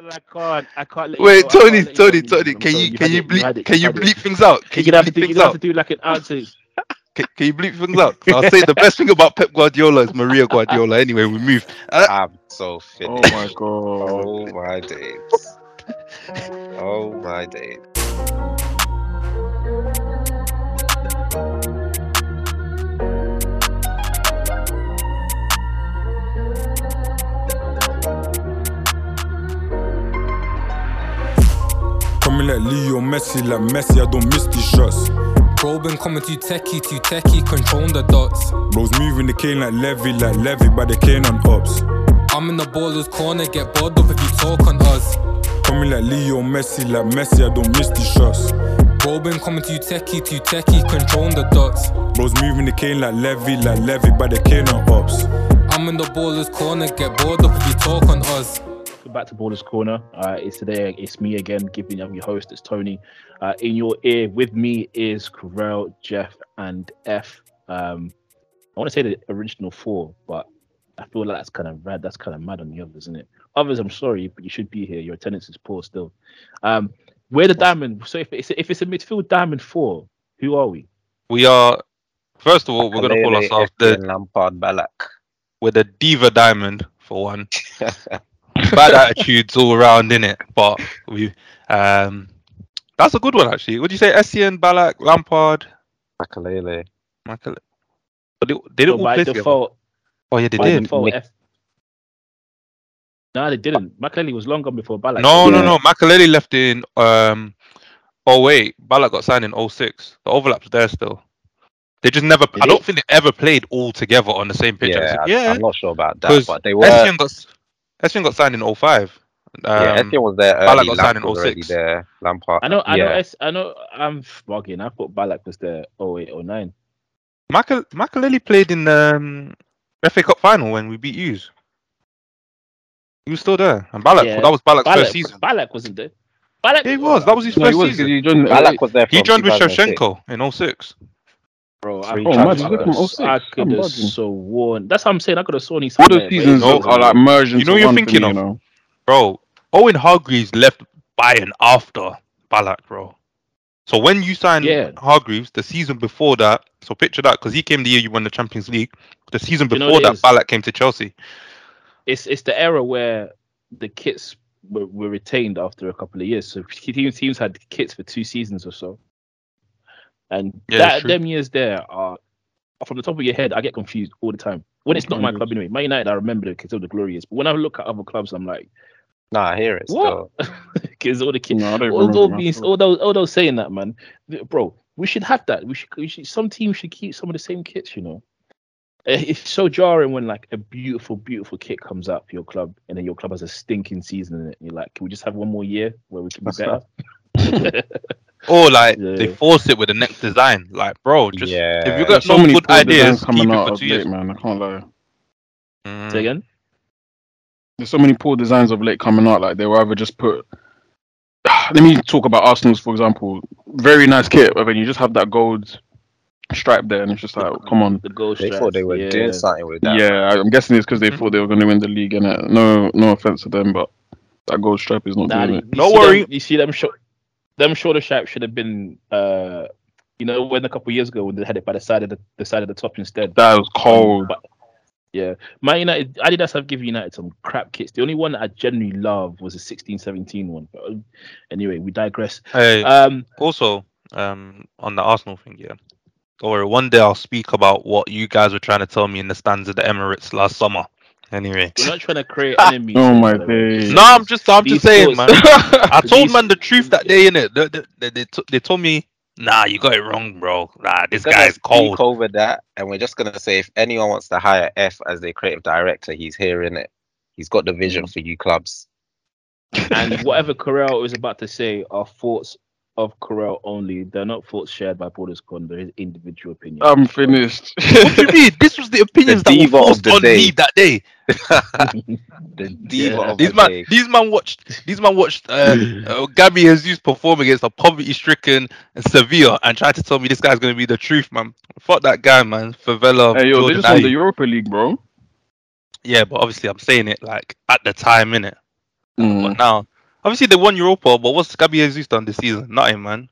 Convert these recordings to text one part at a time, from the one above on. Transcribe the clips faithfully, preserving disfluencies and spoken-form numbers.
I can't. I can't let Wait, you know, Tony, Tony, Tony. Can you can you bleep can you bleep things out? Can you bleep things out? To do like an answer. Can, can you bleep things out? So I'll say the best thing about Pep Guardiola is Maria Guardiola. Anyway, we move. Uh, I'm so fit. Oh my god. Oh my days. Oh my days. Coming like Leo Messi, like Messi, I don't miss these shots. Bro been coming too techie, too techie, controlling the dots. Bro's moving the cane like Levy, like Levy, by the cane on ups. I'm in the baller's corner, get bored up if you talk on us. Coming like Leo Messi, like Messi, I don't miss these shots. Bro been coming too techie, too techie, controlling the dots. Bro's moving the cane like Levy, like Levy, by the cane on ups. I'm in the baller's corner, get bored up if you talk on us. Back to Ballers Corner. Uh, it's today. It's me again, giving up your host. It's Tony. Uh, in your ear with me is Corel, Jeff, and F. Um, I want to say the original four, but I feel like that's kind of rad. That's kind of mad on the others, isn't it? Others, I'm sorry, but you should be here. Your attendance is poor still. Um, we're the diamond. So if it's if it's a midfield diamond four, who are we? We are. First of all, we're gonna call ourselves the Lampard Balak. We're the Diva Diamond for one. Bad attitudes all around, innit? But we, um, that's a good one actually. Would you say Essien, Ballack, Lampard, Makalele, Makalele? But they, they didn't so all by play default, together. Oh yeah, they by did. Default, F- no, they didn't. Makalele was long gone before Ballack. No, no, no. Makalele left in um, oh eight. Ballack got signed in oh six. The overlap's there still. They just never. Did I don't it? think they ever played all together on the same pitch. Yeah, like, yeah. I'm not sure about that, but they were. Essien got, Essien got signed in oh five. Um, yeah, Essien was there early. Ballack got signed Lampard in oh six. There. Lampard. I know, I yeah. know, es- I know, I'm bugging. I thought Ballack was there oh eight, oh nine. Makalele Maca- played in the um, F A Cup final when we beat Hughes. He was still there. And Ballack, yeah. that was Ballack's Ballack, first season. Ballack wasn't there. Ballack yeah, he was. That was his no, first was, season. He joined, Ballack was there He joined with Shevchenko in oh six. Bro, I, oh, I, could I could have sworn. That's what I'm saying. I could have sworn he's. All the seasons no, are like merged. You know what you're thinking me, of, you know? Bro. Owen Hargreaves left Bayern after Ballack, bro. So when you signed yeah. Hargreaves the season before that, so picture that because he came the year you won the Champions League. The season before you know that, Ballack came to Chelsea. It's it's the era where the kits were, were retained after a couple of years. So teams teams had kits for two seasons or so. And yeah, that them years there are from the top of your head. I get confused all the time when it's not my club anyway. Man United, I remember because of the glorious. But when I look at other clubs, I'm like, Nah, I hear it. What? Because all the kids, no, although being, although although saying that, man, bro, we should have that. We should. We should some teams should keep some of the same kits. You know, it's so jarring when like a beautiful, beautiful kit comes out for your club, and then your club has a stinking season in it. You're like, can we just have one more year where we can be better? Or like yeah. they force it with the next design, like bro. Just yeah. if you got no so many good ideas, keep it for two years, late, man. I can't lie. Mm. Say again. There's so many poor designs of late coming out. Like they were either just put. Let me talk about Arsenal's, for example. Very nice kit, but then you just have that gold stripe there, and it's just like, come on. The gold stripe. They thought they were yeah. doing something with that. Yeah, I'm guessing it's because they mm-hmm. thought they were going to win the league, and no, no offense to them, but that gold stripe is not nah, doing it. Don't worry. Them, you see them shot. Them shoulder straps should have been, uh, you know, when a couple of years ago when they had it by the side of the, the side of the top instead. That was cold. But, yeah, Man United, Adidas have given United some crap kits. The only one that I genuinely love was the sixteen seventeen one. But anyway, we digress. Hey, um, also, um, on the Arsenal thing, yeah. Or one day I'll speak about what you guys were trying to tell me in the stands of the Emirates last summer. Anyway, we're not trying to create enemies. Oh my days! No, I'm just, I'm These just saying, sports. man. I told man the truth that day, innit? They, they, they, they, t- they told me, nah, you got it wrong, bro. Nah, this guy's cold. We're gonna over that, and we're just gonna say, if anyone wants to hire F as their creative director, he's here, innit? He's got the vision for you clubs. And whatever Corel is about to say are thoughts of Corel only. They're not thoughts shared by Ballers Corner. They're his individual opinion. I'm finished. What do you mean? This was the opinions the that were forced on day. me that day. the diva yeah. of these the man, day. These man watched. These man watched uh, uh, Gabi Jesus perform against a poverty-stricken Sevilla and tried to tell me this guy's going to be the truth, man. Fuck that guy, man. Favela. Hey, yo, Jordan, they just won the Europa League, bro. Yeah, but obviously I'm saying it like at the time, innit? Mm. But now, obviously they won Europa, but what's Gabi Jesus done this season? Nothing, man.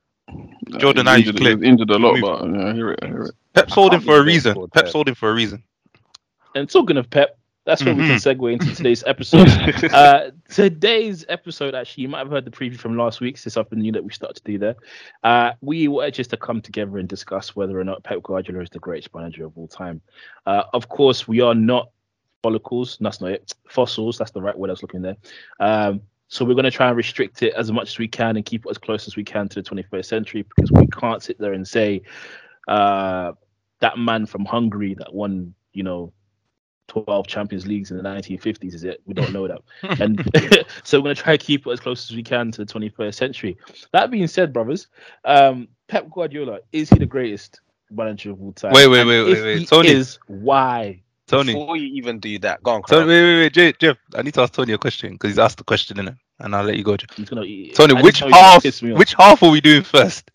Jordan Ayew injured, played. injured a lot, but yeah, I hear it. I hear it. Pep sold him for a reason. Pep, Pep sold him for a reason. And talking of Pep, that's mm-hmm. where we can segue into today's episode. uh, today's episode, actually, you might have heard the preview from last week, since I've been new that we started to do there. Uh, we were just to come together and discuss whether or not Pep Guardiola is the greatest manager of all time. Uh, of course, we are not follicles. That's not it. Fossils. That's the right word I was looking there. Um, So we're going to try and restrict it as much as we can and keep it as close as we can to the twenty-first century, because we can't sit there and say uh, that man from Hungary that won, you know, twelve Champions Leagues in the nineteen fifties is it. We don't know that. And so we're going to try to keep it as close as we can to the twenty-first century. That being said, brothers, um, Pep Guardiola, is he the greatest manager of all time? Wait, wait, wait, wait, wait. He Tony. is, why? Tony, before you even do that, go on. Tony, wait, wait, wait, Jeff, Jeff. I need to ask Tony a question because he's asked the question, innit? And I'll let you go, Jeff. Gonna, Tony, which half? Which half are we doing first?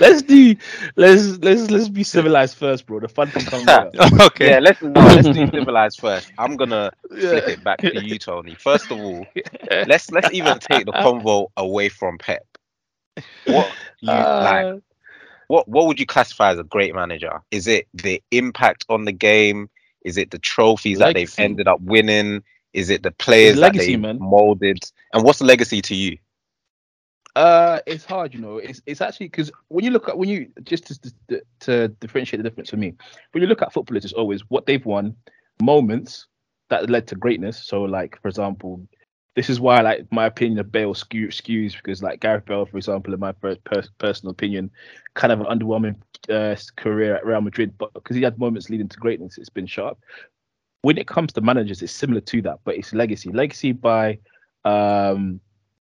let's do. Let's let's let's be civilized first, bro. The fun can come later. Okay. Yeah, let's no, let's do civilized first. I'm gonna yeah. flip it back to you, Tony. First of all, let's let's even take the convo away from Pep. What you uh, like? What what would you classify as a great manager? Is it the impact on the game? Is it the trophies legacy that they've ended up winning? Is it the players legacy, that they molded? And what's the legacy to you? Uh, it's hard, you know. It's it's actually because when you look at when you just to, to to differentiate the difference for me, when you look at footballers, it's always what they've won, moments that led to greatness. So, like for example. This is why, like, my opinion of Bale skew, skews because, like, Gareth Bale, for example, in my per- per- personal opinion, kind of an underwhelming uh, career at Real Madrid, but because he had moments leading to greatness, it's been sharp. When it comes to managers, it's similar to that, but it's legacy, legacy by um,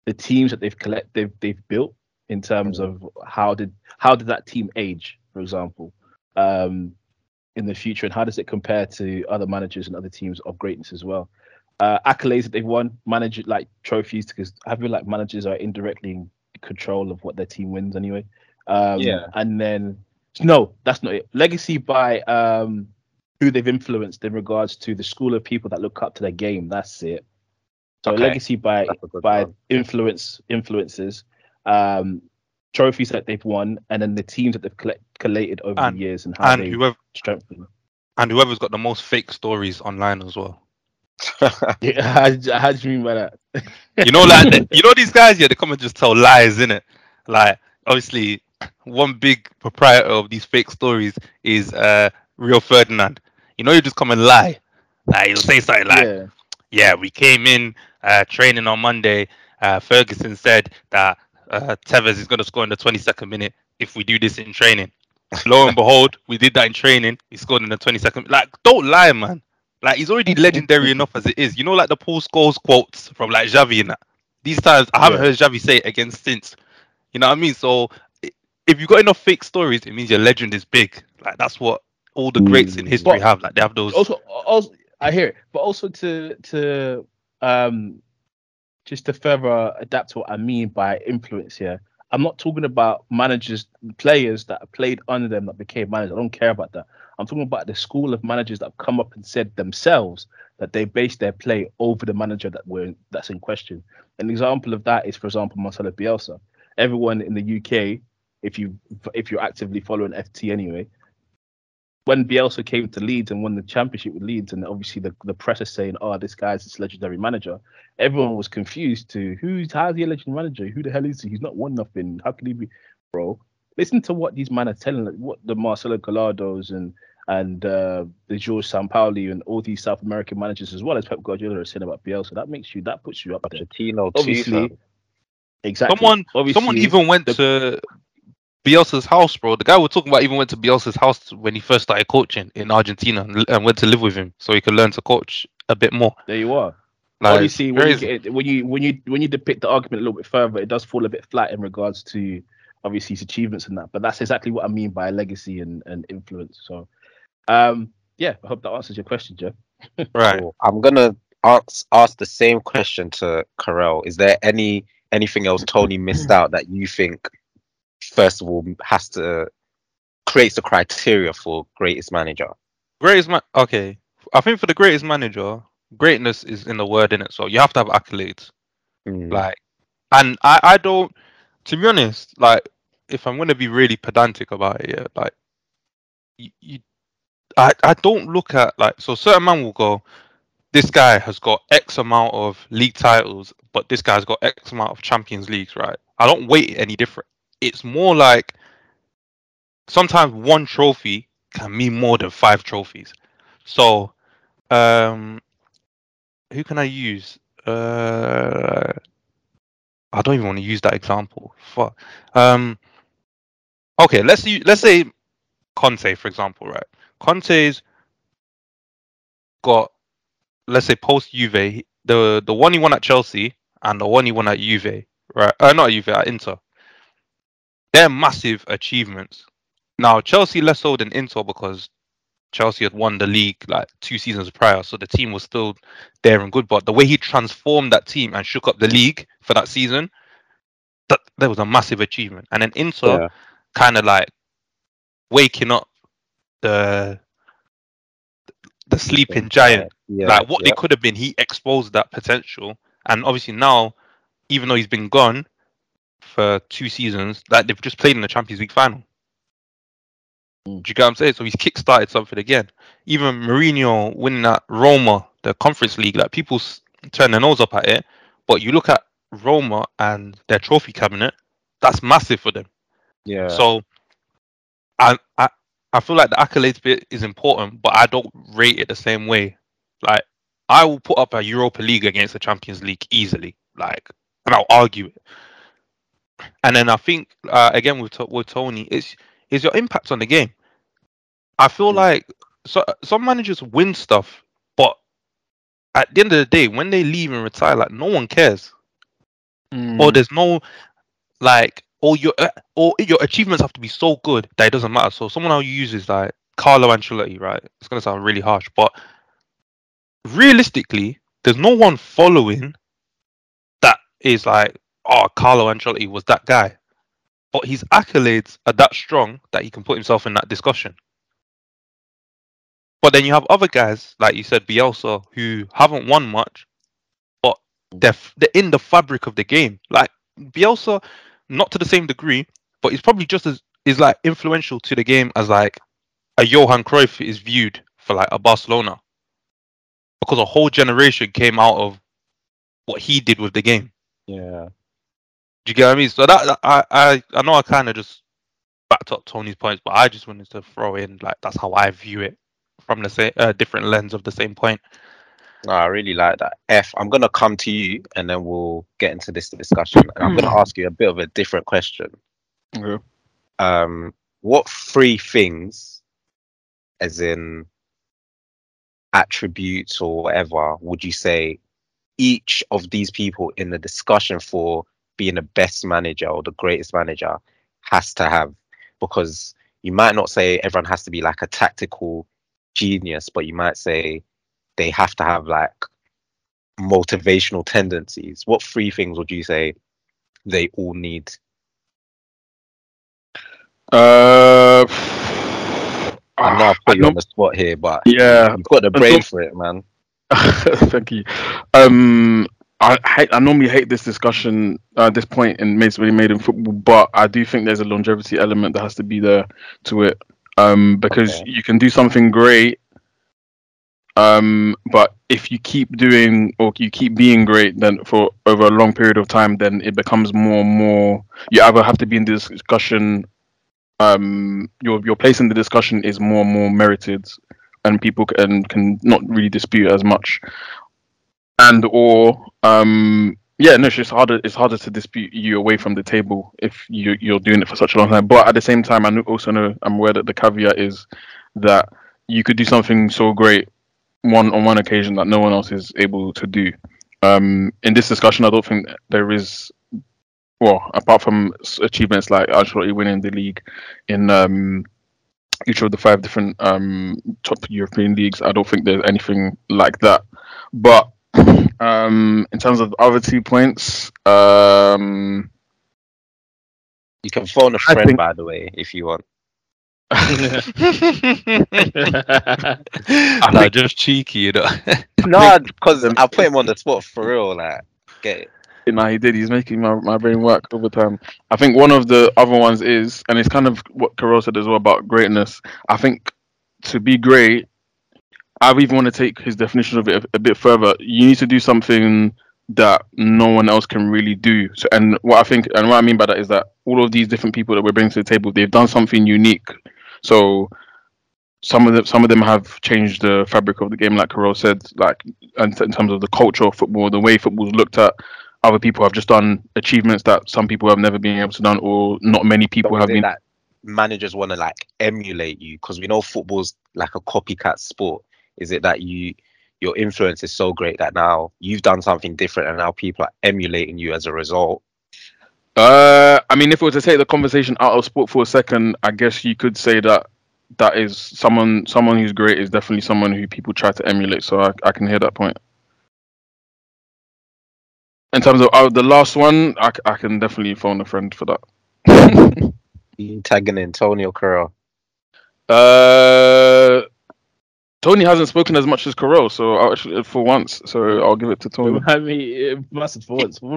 the teams that they've collect, they've they've built in terms of how did how did that team age, for example, um, in the future, and how does it compare to other managers and other teams of greatness as well. Uh, accolades that they've won, manager like trophies, because I feel like managers are indirectly in control of what their team wins anyway. Um, yeah. And then no, that's not it. Legacy by um, who they've influenced in regards to the school of people that look up to their game. That's it. So okay. Legacy by by one. influence influences, um, trophies that they've won, and then the teams that they've collect, collated over and, the years and how and they whoever, strengthen. And whoever's got the most fake stories online as well. yeah, how, how do you mean by that? you know, like the, you know these guys, yeah, they come and just tell lies, innit? Like, obviously, one big proprietor of these fake stories is uh, Rio Ferdinand. You know, you just come and lie, like you'll say something like, "Yeah, yeah we came in uh, training on Monday. Uh, Ferguson said that uh, Tevez is going to score in the twenty-second minute if we do this in training. Lo and behold, we did that in training. He scored in the twenty-second. Like, don't lie, man." Like, he's already legendary enough as it is. You know, like the Paul Scholes quotes from, like, Xavi and that. These times, I haven't yeah. heard Xavi say it again since. You know what I mean? So, if you've got enough fake stories, it means your legend is big. Like, that's what all the greats in history but have. Like, they have those. Also, also, I hear it. But also to, to um, just to further adapt to what I mean by influence here. I'm not talking about managers, players that played under them that became managers. I don't care about that. I'm talking about the school of managers that have come up and said themselves that they base their play over the manager that we're, that's in question. An example of that is, for example, Marcelo Bielsa. Everyone in the U K, if you if you're actively following F T anyway, when Bielsa came to Leeds and won the championship with Leeds, and obviously the, the press is saying, oh, this guy's this legendary manager, everyone was confused to, who's how's he a legendary manager? Who the hell is he? He's not won nothing. How could he be? Bro, listen to what these men are telling, like, what the Marcelo Gallardos and and uh, the Jorge Sampaoli and all these South American managers, as well as Pep Guardiola, are saying about Bielsa. That makes you, that puts you up there. Pochettino, obviously, too, exactly. Someone, obviously, someone even went the, to... Bielsa's house, bro. The guy we're talking about even went to Bielsa's house when he first started coaching in Argentina and went to live with him so he could learn to coach a bit more. There you are. Like, you see, when you, get it, when you when you when you depict the argument a little bit further, it does fall a bit flat in regards to obviously his achievements and that. But that's exactly what I mean by legacy and, and influence. So, um, yeah, I hope that answers your question, Jeff. Right. So I'm gonna ask ask the same question to Karel. Is there any anything else Tony missed out that you think? First of all, has to creates the criteria for greatest manager. Greatest man, okay. I think for the greatest manager, greatness is in the word, in it. So you have to have accolades. Mm. Like, and I, I don't, to be honest, like, if I'm going to be really pedantic about it, yeah, like, you, you, I, I don't look at, like, so certain man will go, this guy has got X amount of league titles, but this guy's got X amount of Champions Leagues, right? I don't weight it any different. It's more like sometimes one trophy can mean more than five trophies. So, um, who can I use? Uh, I don't even want to use that example. Fuck. Um, okay, let's use, let's say Conte, for example, right? Conte's got, let's say, post Juve, the the one he won at Chelsea and the one he won at Juve, right? Uh, not Juve, at Inter. They're massive achievements. Now Chelsea less so than Inter because Chelsea had won the league like two seasons prior, so the team was still there and good. But the way he transformed that team and shook up the league for that season, that there was a massive achievement. And then Inter yeah. kind of like waking up the the sleeping giant, yeah, like what yeah. they could have been. He exposed that potential, and obviously now, even though he's been gone for two seasons, that like, they've just played in the Champions League final. Do you get what I'm saying? So he's kick-started something again. Even Mourinho winning that Roma, the Conference League, like people turn their nose up at it. But you look at Roma and their trophy cabinet, that's massive for them. Yeah. So I I, I feel like the accolades bit is important, but I don't rate it the same way. Like, I will put up a Europa League against the Champions League easily. Like, and I'll argue it. And then I think, uh, again, with, with Tony, it's is your impact on the game. I feel like so, some managers win stuff, but at the end of the day, when they leave and retire, like, no one cares. Mm. Or there's no, like, or your or your achievements have to be so good that it doesn't matter. So someone I'll use is, like, Carlo Ancelotti, right? It's going to sound really harsh, but realistically, there's no one following that is like, oh, Carlo Ancelotti was that guy. But his accolades are that strong that he can put himself in that discussion. But then you have other guys, like you said, Bielsa, who haven't won much, but they're, they're in the fabric of the game. Like Bielsa, not to the same degree, but he's probably just as is like influential to the game as like a Johan Cruyff is viewed for like a Barcelona, because a whole generation came out of what he did with the game. Yeah. Do you get what I mean? So that I I, I know I kind of just backed up Tony's points, but I just wanted to throw in like that's how I view it from the same uh, different lens of the same point. No, I really like that. F, I'm gonna come to you, and then we'll get into this discussion. And I'm mm. gonna ask you a bit of a different question. Mm-hmm. Um, what three things, as in attributes or whatever, would you say each of these people in the discussion for being the best manager or the greatest manager has to have? Because you might not say everyone has to be like a tactical genius, but you might say they have to have like motivational tendencies. What three things would you say they all need? Uh, I know I've put you on the spot here, but yeah, you've got the brain for it, man. Thank you. Um, I hate, I normally hate this discussion at uh, this point in Made to Be Made in football, but I do think there's a longevity element that has to be there to it, um, because okay. you can do something great, um, but if you keep doing or you keep being great, then for over a long period of time, then it becomes more and more. You either have to be in the discussion. Um, your your place in the discussion is more and more merited, and people can can not really dispute as much. And or um, yeah, no, it's just harder. It's harder to dispute you away from the table if you, you're doing it for such a long time. But at the same time, I also know I'm aware that the caveat is that you could do something so great one on one occasion that no one else is able to do. Um, in this discussion, I don't think there is, well, apart from achievements like actually winning the league in um, each of the five different um, top European leagues, I don't think there's anything like that. But Um, in terms of the other two points, um, you can phone a friend, think, by the way, if you want. I'm like, just cheeky, you know. No, because I put him on the spot for real. Like, get it. No, he did. He's making my, my brain work all the time. I think one of the other ones is, and it's kind of what Carole said as well about greatness. I think to be great, I even want to take his definition of it a, a bit further. You need to do something that no one else can really do. So, and what I think, and what I mean by that is that all of these different people that we're bringing to the table, they've done something unique. So some of them, some of them have changed the fabric of the game, like Carole said, like in, in terms of the culture of football, the way football's looked at. Other people have just done achievements that some people have never been able to done, or not many people Something have been. That managers want to like emulate you, because we know football's like a copycat sport. Is it that you, your influence is so great that now you've done something different and now people are emulating you as a result? Uh, I mean, if we were to take the conversation out of sport for a second, I guess you could say that that is someone someone who's great is definitely someone who people try to emulate. So I, I can hear that point. In terms of uh, the last one, I, I can definitely phone a friend for that. You tagging in Tony or Carole? Uh, Tony hasn't spoken as much as Carole, so I'll actually, for once, so I'll give it to Tony. I mean, must have for once. You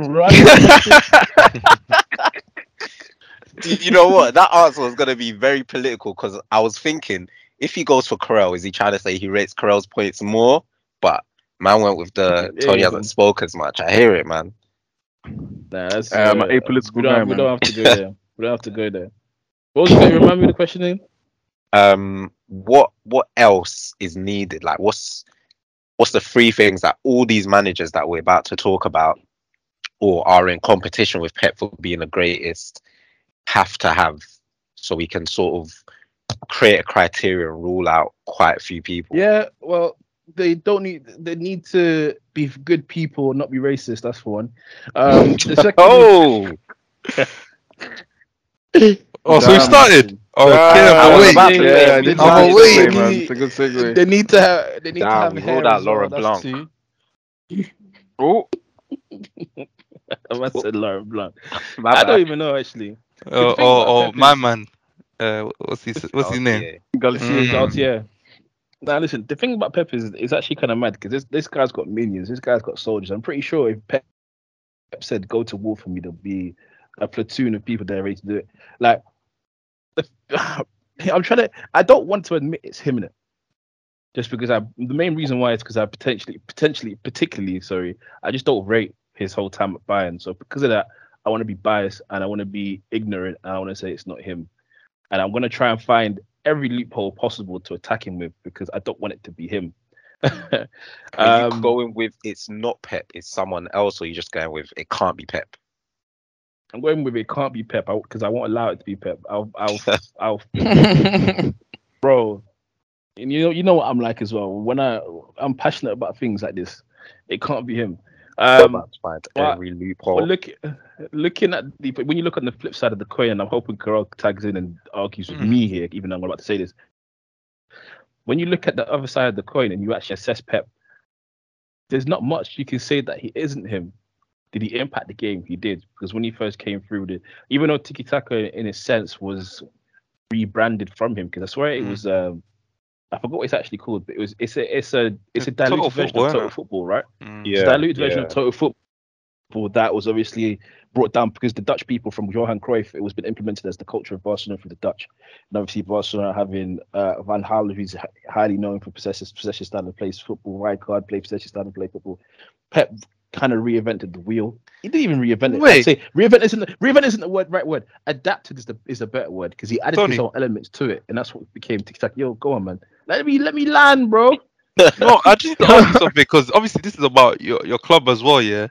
know what? That answer was going to be very political, because I was thinking, if he goes for Carole, is he trying to say he rates Carole's points more? But man went with the Tony hasn't spoke as much. I hear it, man. Nah, that's um, uh, apolitical. We don't, guy, have, we don't have to go there. We don't have to go there. What was it? Remind me the question again. Um, what what else is needed? Like, what's what's the three things that all these managers that we're about to talk about, or are in competition with Pep for being the greatest, have to have, so we can sort of create a criteria and rule out quite a few people? Yeah, well. They don't need. They need to be good people, not be racist. That's for one. Um, the second oh, oh, so we started. Oh, uh, yeah, wait. Yeah, yeah, I'm awake. They, need, they, they need to have. They need Damn, to have hair. That Laura well. Blanc. Oh, I must say Laura Blanc. My I bad. Don't even know actually. Oh, oh, oh my man. Uh, what's his What's his name? Galtier. Galtier. Now listen, the thing about Pep is it's actually kind of mad, because this this guy's got minions, this guy's got soldiers. I'm pretty sure if Pep said go to war for me, there'll be a platoon of people there ready to do it. Like, I'm trying to. I don't want to admit it's him in it, just because I. The main reason why is because I potentially, potentially, particularly, sorry, I just don't rate his whole time at Bayern. So because of that, I want to be biased and I want to be ignorant and I want to say it's not him, and I'm gonna try and find every loophole possible to attack him with, because I don't want it to be him. um, Are you going with it's not Pep, it's someone else, or are you just going with it can't be Pep? I'm going with it can't be Pep, because I, I won't allow it to be Pep. I'll, I'll, I'll, bro. And you know, you know what I'm like as well. When I, I'm passionate about things like this, it can't be him. Um, every loophole. Well, look, looking at the when you look on the flip side of the coin, I'm hoping Carole tags in and argues with mm. me here, even though I'm about to say this. When you look at the other side of the coin and you actually assess Pep, there's not much you can say that he isn't him. Did he impact the game? He did, because when he first came through, the, even though Tiki Taka in a sense was rebranded from him, because I swear mm. it was um, I forgot what it's actually called, but it was it's a it's a it's a diluted version of Total Football, right? Mm. Yeah, it's a diluted yeah. version of Total Football that was obviously brought down because the Dutch people from Johan Cruyff, it was been implemented as the culture of Barcelona for the Dutch, and obviously Barcelona having uh, Van Gaal, who's highly known for possession possession style of play football, Rijkaard play possession style of play football. Pep kind of reinvented the wheel. He didn't even reinvent it. Wait. I'd say reinvent isn't the, reinvent isn't the word, right word. Adapted is the is a better word, because he added Tony. His own elements to it, and that's what became Tiki Taka. Yo, go on, man. Let me let me land, bro. No, I just ask you something, because obviously this is about your, your club as well, yeah.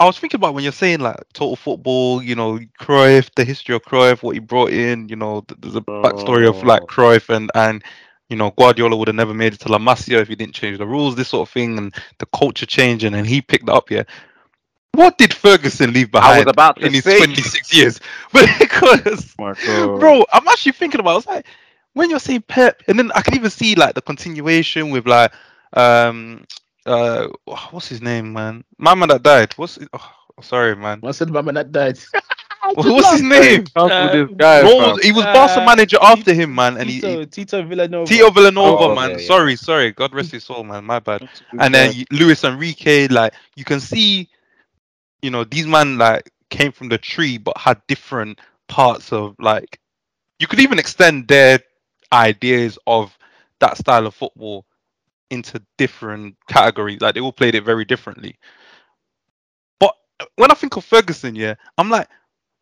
I was thinking about when you're saying like Total Football, you know, Cruyff, the history of Cruyff, what he brought in, you know, th- there's a backstory oh. of like Cruyff and and you know Guardiola would have never made it to La Masia if he didn't change the rules, this sort of thing, and the culture changing, and he picked that up, yeah. What did Ferguson leave behind I was about in his say. twenty-six years? Because, oh bro, I'm actually thinking about. I was like. When you're saying Pep, and then I can even see like the continuation with like, um, uh, what's his name, man? My man that died. What's? His, oh, sorry, man. I said my man that died. Well, what's his name? Um, guy, was, he was uh, Barca manager after him, man. And Tito, he, Tito Villanova. Tito Villanova, oh, okay, man. Yeah. Sorry, sorry. God rest his soul, man. My bad. And then you, Luis Enrique, like, you can see, you know, these men, like, came from the tree, but had different parts of, like, you could even extend their ideas of that style of football into different categories. Like, they all played it very differently. But when I think of Ferguson, yeah, I'm like,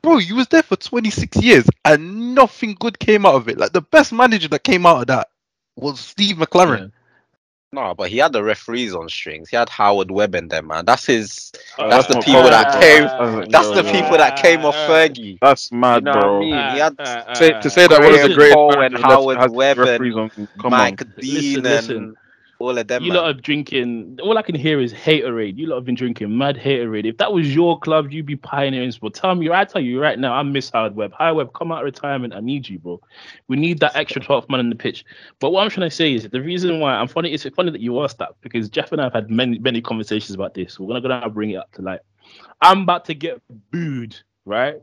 bro, you was there for twenty-six years and nothing good came out of it. Like, the best manager that came out of that was Steve McLaren. Yeah. No, but he had the referees on strings. He had Howard Webb and them, man. That's his. Uh, that's, that's the people that came. Uh, that's uh, the people uh, that came uh, off Fergie. That's mad, you know, bro. I mean? uh, he had uh, say, to say uh, that one of the great and Howard Webb and Mike on. Dean listen, listen. and all of them. You man. lot of drinking. All I can hear is haterade. You lot have been drinking mad haterade. If that was your club, you'd be pioneering sport. Tell me, I tell you right now, I miss Howard Webb. Howard Webb, come out of retirement. I need you, bro. We need that extra twelfth man on the pitch. But what I'm trying to say is that the reason why I'm funny, it's funny that you asked that, because Jeff and I have had many, many conversations about this. We're gonna go down and bring it up to light. I'm about to get booed, right?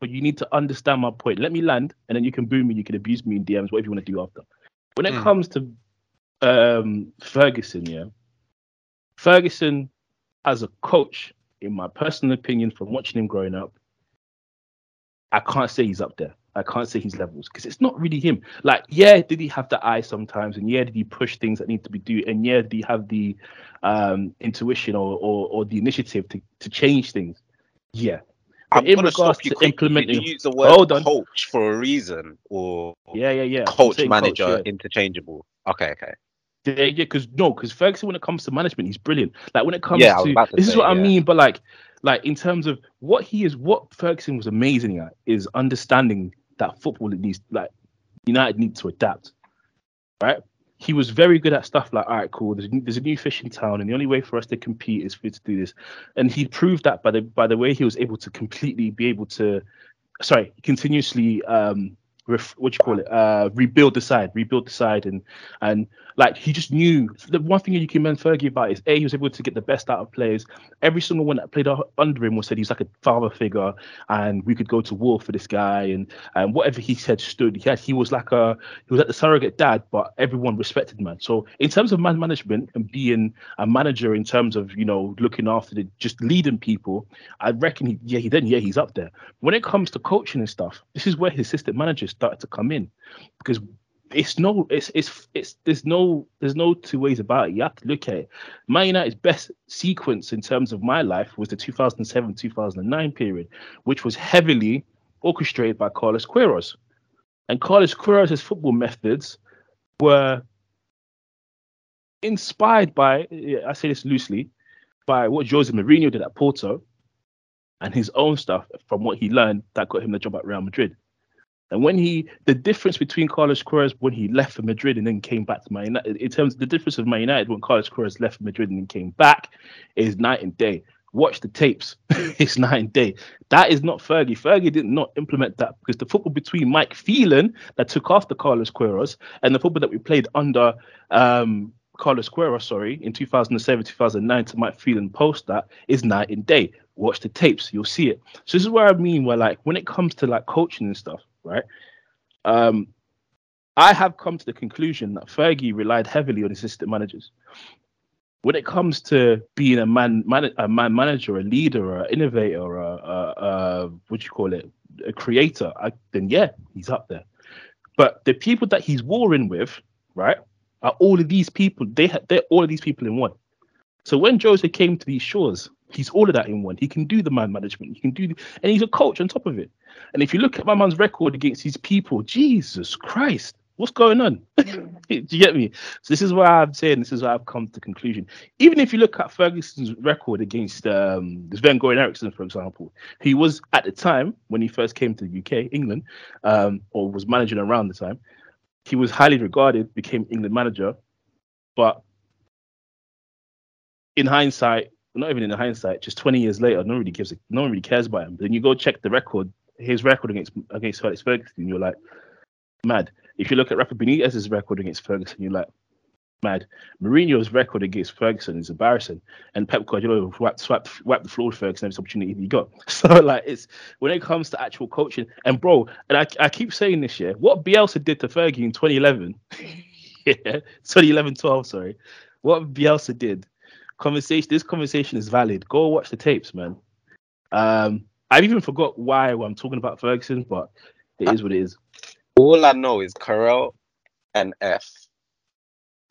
But you need to understand my point. Let me land, and then you can boo me, you can abuse me in D Ms, whatever you want to do after. When it mm. comes to Um, Ferguson, yeah. Ferguson, as a coach, in my personal opinion, from watching him growing up, I can't say he's up there. I can't say his levels, because it's not really him. Like, yeah, did he have the eye sometimes? And yeah, did he push things that need to be done? And yeah, did he have the um, intuition or, or or the initiative to, to change things? Yeah. But I'm in gonna regards stop you to quick. implementing, you use the word Hold on. coach for a reason, or yeah, yeah, yeah, coach manager coach, yeah. interchangeable. Okay, okay. Yeah, yeah, because no, because Ferguson, when it comes to management, he's brilliant. Like when it comes yeah, to, to this say, is what yeah. I mean, but like, like in terms of what he is, what Ferguson was amazing at is understanding that football it needs, like United need to adapt, right? He was very good at stuff like, all right, cool, there's a, new, there's a new fish in town, and the only way for us to compete is for you to do this. And he proved that by the by the way he was able to completely be able to, sorry, continuously, um, ref, what do you call it, uh, rebuild the side, rebuild the side. And, and like, he just knew. The one thing you can commend Fergie about is, A, he was able to get the best out of players. Every single one that played under him was said he's like a father figure, and we could go to war for this guy. And, and whatever he said stood. He had, he was like a, he was like the surrogate dad, but everyone respected man. So in terms of man management and being a manager in terms of, you know, looking after the, just leading people, I reckon, he, yeah, he then, yeah, he's up there. When it comes to coaching and stuff, this is where his assistant managers started to come in, because it's no, it's it's it's there's no there's no two ways about it. You have to look at it. Man United's best sequence in terms of my life was the two thousand seven two thousand nine period, which was heavily orchestrated by Carlos Queiroz, and Carlos Queiroz' football methods were inspired by, I say this loosely, by what Jose Mourinho did at Porto, and his own stuff from what he learned that got him the job at Real Madrid. And when he, the difference between Carlos Queiroz when he left for Madrid and then came back to Man United, in terms of the difference of Man United when Carlos Queiroz left for Madrid and then came back, is night and day. Watch the tapes. It's night and day. That is not Fergie. Fergie did not implement that, because the football between Mike Phelan that took after Carlos Queiroz and the football that we played under um, Carlos Queiroz, sorry, in two thousand seven two thousand nine to Mike Phelan post that is night and day. Watch the tapes. You'll see it. So this is where I mean where, like, when it comes to, like, coaching and stuff, right? Um, I have come to the conclusion that Fergie relied heavily on assistant managers. When it comes to being a man, man a man manager, a leader, an innovator, or a, a, a, what do you call it, a creator, I, then yeah, he's up there. But the people that he's warring with, right, are all of these people. They ha- they're all of these people in one. So when Jose came to these shores, he's all of that in one. He can do the man management. He can do, the, and he's a coach on top of it. And if you look at my man's record against these people, Jesus Christ, what's going on? Do you get me? So this is where I'm saying, this is where I've come to the conclusion. Even if you look at Ferguson's record against um, Sven-Goran Eriksson, for example, he was at the time when he first came to the U K, England, um, or was managing around the time, he was highly regarded, became England manager, but in hindsight, not even in hindsight, just twenty years later, no one really gives a, no one really cares about him. Then you go check the record, his record against against Alex Ferguson, you're like, mad. If you look at Rafa Benitez's record against Ferguson, you're like, mad. Mourinho's record against Ferguson is embarrassing, and Pep Guardiola wiped, swapped, wiped the floor with Ferguson every opportunity he got. So like, it's when it comes to actual coaching, and bro, and I, I keep saying this year, what Bielsa did to Fergie in twenty eleven, yeah, twenty eleven twelve, sorry, what Bielsa did. Conversation. This conversation is valid. Go watch the tapes, man. Um, I've even forgot why I'm talking about Ferguson, but it is what it is. All I know is Carell and F.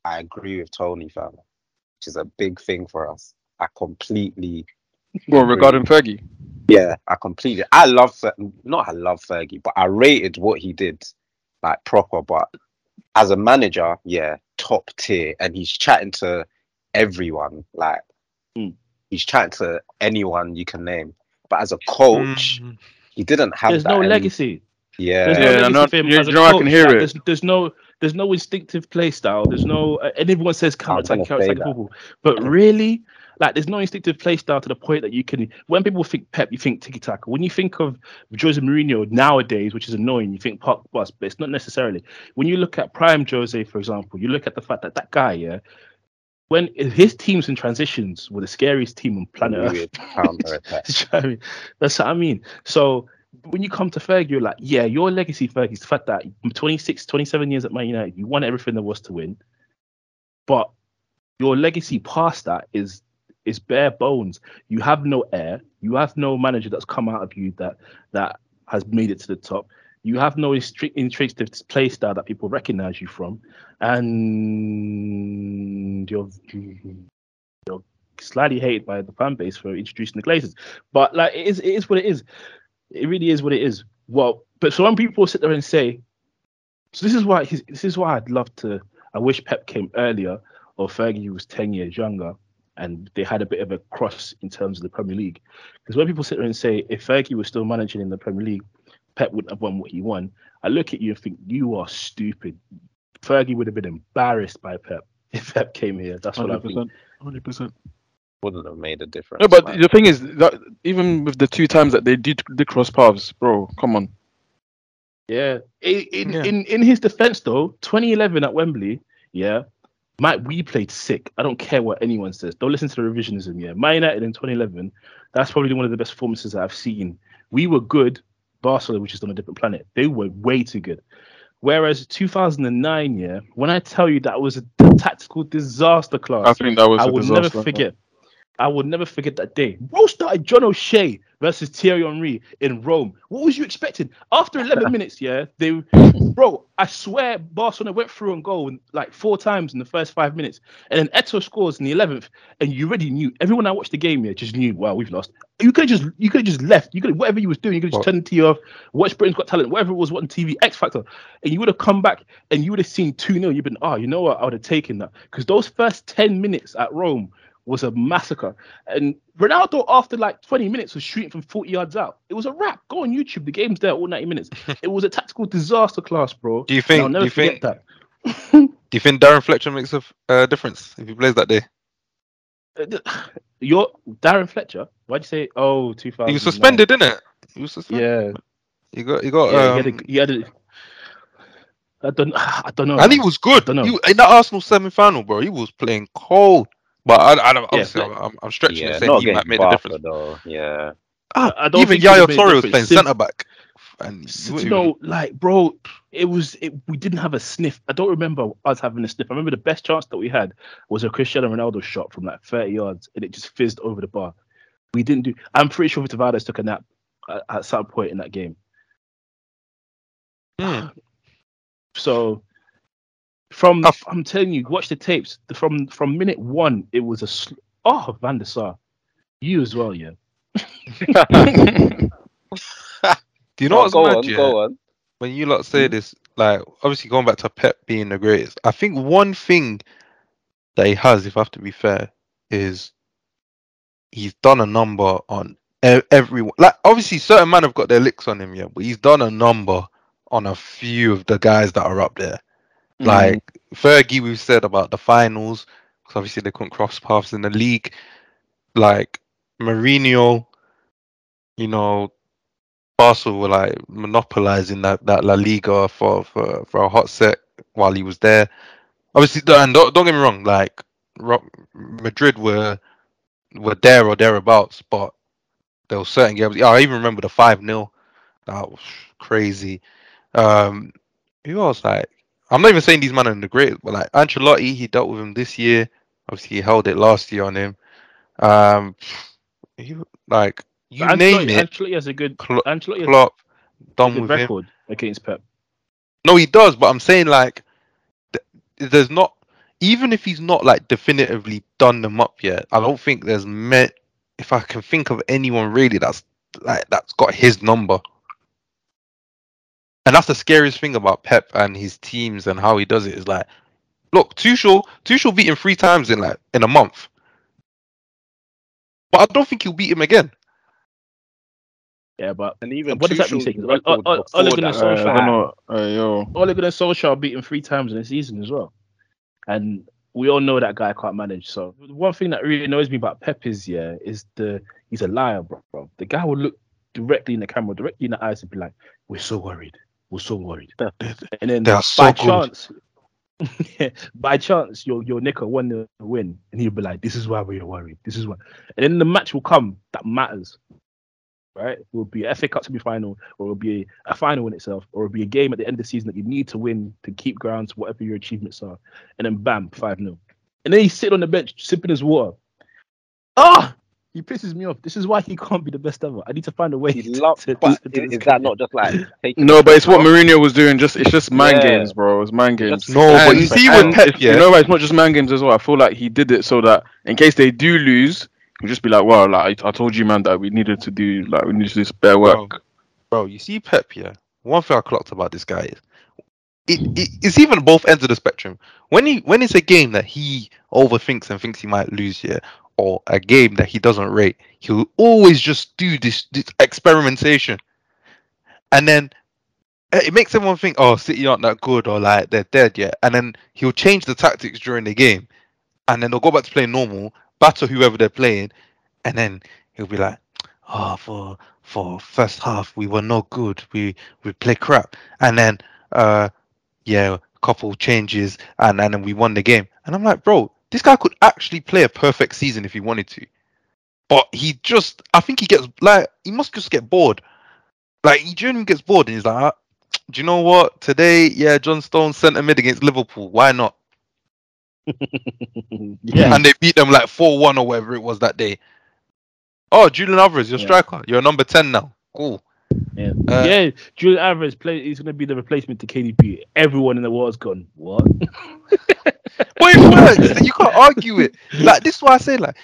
I agree with Tony, fam, which is a big thing for us. I completely. Well, agree. Regarding Fergie? Yeah, I completely. I love, not I love Fergie, but I rated what he did, like, proper. But as a manager, yeah, top tier. And he's chatting to everyone. Like, mm. he's chatting to anyone you can name. But as a coach, mm. he didn't have there's that. There's no legacy. Yeah. There's no yeah, legacy no, you know, I can hear like, it. There's, there's no... There's no instinctive play style. There's no, uh, and everyone says counter-attack, counter-attack football. But really, like, there's no instinctive play style to the point that you can, when people think Pep, you think tiki-taka. When you think of Jose Mourinho nowadays, which is annoying, you think park bus, but it's not necessarily. When you look at prime Jose, for example, you look at the fact that that guy, yeah, when his teams in transitions were the scariest team on planet Earth. That's what I mean. That's what I mean. So, when you come to Fergie, you're like, yeah, your legacy, Fergie, is the fact that twenty-six, twenty-seven years at Man United, you won everything there was to win. But your legacy past that is is bare bones. You have no heir. You have no manager that's come out of you that that has made it to the top. You have no instinctive play style that people recognize you from. And you're, you're slightly hated by the fan base for introducing the Glazers. But like, it is, it is what it is. It really is what it is. Well, but so when people sit there and say, so this is why his, this is why I'd love to, I wish Pep came earlier or Fergie was ten years younger and they had a bit of a cross in terms of the Premier League. Because when people sit there and say, if Fergie was still managing in the Premier League, Pep wouldn't have won what he won. I look at you and think, you are stupid. Fergie would have been embarrassed by Pep if Pep came here. That's what I think. one hundred percent. Wouldn't have made a difference. No, but man. The thing is that even with the two times that they did the cross paths, bro, come on. Yeah. In yeah. in in his defense though, twenty eleven at Wembley, yeah, Mike, we played sick. I don't care what anyone says. Don't listen to the revisionism. Yeah, Man United in twenty eleven, that's probably one of the best performances that I've seen. We were good. Barcelona, which is on a different planet, they were way too good. Whereas two thousand nine, yeah, when I tell you that was a tactical disaster class, I think that was. I will never forget. I will never forget that day. Bro started John O'Shea versus Thierry Henry in Rome. What was you expecting? After eleven minutes, yeah, they, bro, I swear Barcelona went through on goal like four times in the first five minutes. And then Eto'o scores in the eleventh. And you already knew, everyone that watched the game here just knew, wow, we've lost. You could have just, you could have just left. You could whatever you was doing, you could have just turned the T V off, watch Britain's Got Talent, whatever it was, what on T V, X Factor. And you would have come back and you would have seen two nil. You'd been, oh, you know what? I would have taken that. Because those first ten minutes at Rome was a massacre. And Ronaldo, after like twenty minutes, was shooting from forty yards out. It was a wrap. Go on YouTube. The game's there all ninety minutes. It was a tactical disaster class, bro. Do you think, I'll never do you forget think, that. Do you think Darren Fletcher makes a uh, difference if he plays that day? Your Darren Fletcher? Why'd you say, oh, two thousand? He was suspended, didn't it? He was suspended. Yeah. He got, he got, yeah, um, he had a, he had a, I don't, I don't know. And he was good. I don't know. He, in that Arsenal semi-final, bro, he was playing cold. But I, I don't, obviously, yeah, I'm, I'm stretching yeah, it, saying he might make a difference. Though. Yeah, ah, I don't even Yaya Torre was playing centre back, and since, you know, even... like, bro, it was it, we didn't have a sniff. I don't remember us having a sniff. I remember the best chance that we had was a Cristiano Ronaldo shot from like thirty yards, and it just fizzed over the bar. We didn't do. I'm pretty sure Vitavadas took a nap at, at some point in that game. Mm. So. From, I'm telling you, watch the tapes. From from minute one, it was a sl- oh Van der Sar, you as well, yeah. Do you know oh, what's go mad? On, yeah? Go on. When you lot say this, like obviously going back to Pep being the greatest, I think one thing that he has, if I have to be fair, is he's done a number on everyone. Like obviously, certain men have got their licks on him, yeah, but he's done a number on a few of the guys that are up there. Like mm. Fergie, we've said about the finals because obviously they couldn't cross paths in the league. Like Mourinho, you know, Barcelona were like monopolizing that, that La Liga for, for, for a hot set while he was there. Obviously, and don't, don't get me wrong, like Madrid were were there or thereabouts, but there were certain games. I even remember the five nil. That was crazy. Um, who else? Like, I'm not even saying these men are in the great, but like Ancelotti, he dealt with him this year. Obviously, he held it last year on him. Um, he, like you Ancelotti, name it. Ancelotti has a good Cl- Ancelotti Klopp done a good with record him. Against Pep. No, he does, but I'm saying like th- there's not. Even if he's not like definitively done them up yet, I don't think there's met. If I can think of anyone really that's like that's got his number. And that's the scariest thing about Pep and his teams and how he does it is like, look, Tuchel, Tuchel beat him three times in like in a month, but I don't think he'll beat him again. Yeah, but and even what does that mean? Ole Gunnar Solskjaer, Ole Gunnar Solskjaer beat him three times in a season as well, and we all know that guy can't manage. So one thing that really annoys me about Pep is yeah, is the he's a liar, bro. bro. The guy will look directly in the camera, directly in the eyes, and be like, "We're so worried." We're so worried. And then by so chance, by chance, your your Nicker won the win, and he'll be like, "This is why we're worried. This is why." And then the match will come that matters, right? It will be an F A Cup semi-final, or it'll be a final in itself, or it'll be a game at the end of the season that you need to win to keep ground to whatever your achievements are. And then bam, five nil. And then he's sitting on the bench sipping his water. Ah. Oh! He pisses me off. This is why he can't be the best ever. I need to find a way. He loves to, to, to is, is that not just like taking no? But it's what Mourinho was doing. Just it's just mind yeah. games, bro. It's mind games. Just, no, and, but you see with Pep, yeah. you know, it's not just mind games as well. I feel like he did it so that in case they do lose, he'll just be like, "Well, like I, I told you, man, that we needed to do like we needed to do spare work." Bro, bro you see Pep here. Yeah? One thing I clocked about this guy is it, it, it's even both ends of the spectrum. When he when it's a game that he overthinks and thinks he might lose, yeah. or a game that he doesn't rate, he'll always just do this, this experimentation. And then it makes everyone think, oh, City aren't that good, or like they're dead yet. And then he'll change the tactics during the game. And then they'll go back to playing normal, battle whoever they're playing. And then he'll be like, oh, for for first half, we were not good. We we play crap. And then, uh, yeah, couple changes, and, and then we won the game. And I'm like, bro, this guy could actually play a perfect season if he wanted to. But he just, I think he gets, like, he must just get bored. Like, he genuinely gets bored and he's like, ah, do you know what? Today, yeah, John Stones centre mid against Liverpool. Why not? yeah. And they beat them like four one or whatever it was that day. Oh, Julian Alvarez, your yeah. striker. You're number ten now. Cool. Yeah, uh, yeah. Julian Alvarez play. He's gonna be the replacement to K D B. Everyone in the world's gone. What? But it works. You can't argue it. Like this is why I say like,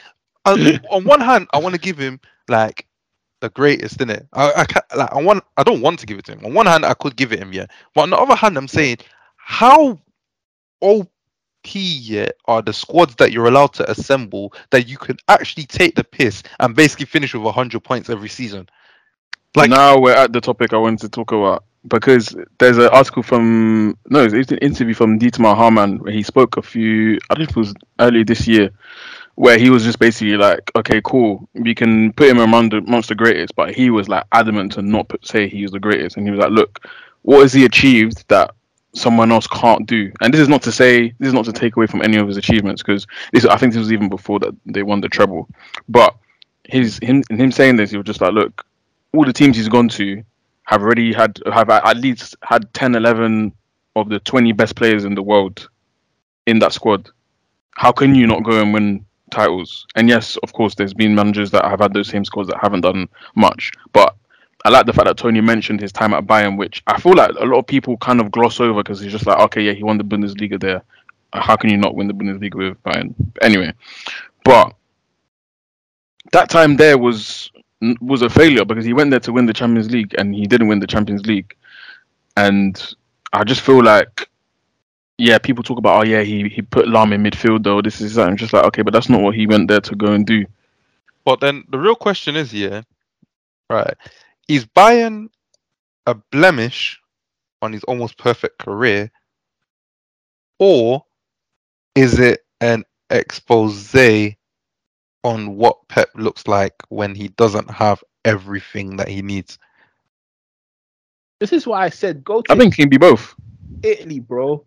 on, on one hand, I want to give him like the greatest, innit? I, I can't, like I want. I don't want to give it to him. On one hand, I could give it him, yeah. But on the other hand, I'm saying how O P yeah, are the squads that you're allowed to assemble that you can actually take the piss and basically finish with one hundred points every season. Like, now we're at the topic I wanted to talk about because there's an article from no, it's an interview from Dietmar Hamann where he spoke a few, I think it was early this year, where he was just basically like, okay, cool, we can put him among the, amongst the greatest, but he was like adamant to not put, say he was the greatest, and he was like, look, what has he achieved that someone else can't do? And this is not to say, this is not to take away from any of his achievements because this, I think this was even before that they won the treble, but his him him saying this, he was just like, look. All the teams he's gone to have already had, have at least had ten, eleven of the twenty best players in the world in that squad. How can you not go and win titles? And yes, of course, there's been managers that have had those same squads that haven't done much. But I like the fact that Tony mentioned his time at Bayern, which I feel like a lot of people kind of gloss over because he's just like, okay, yeah, he won the Bundesliga there. How can you not win the Bundesliga with Bayern? Anyway, but that time there was... was a failure because he went there to win the Champions League and he didn't win the Champions League. And I just feel like, yeah, people talk about, oh yeah, he, he put Lahm in midfield though, this is that. I'm just like, okay, but that's not what he went there to go and do. But then the real question is here, right, is Bayern a blemish on his almost perfect career or is it an expose on what Pep looks like when he doesn't have everything that he needs? This is why I said go to... I think it can be both. Italy, bro.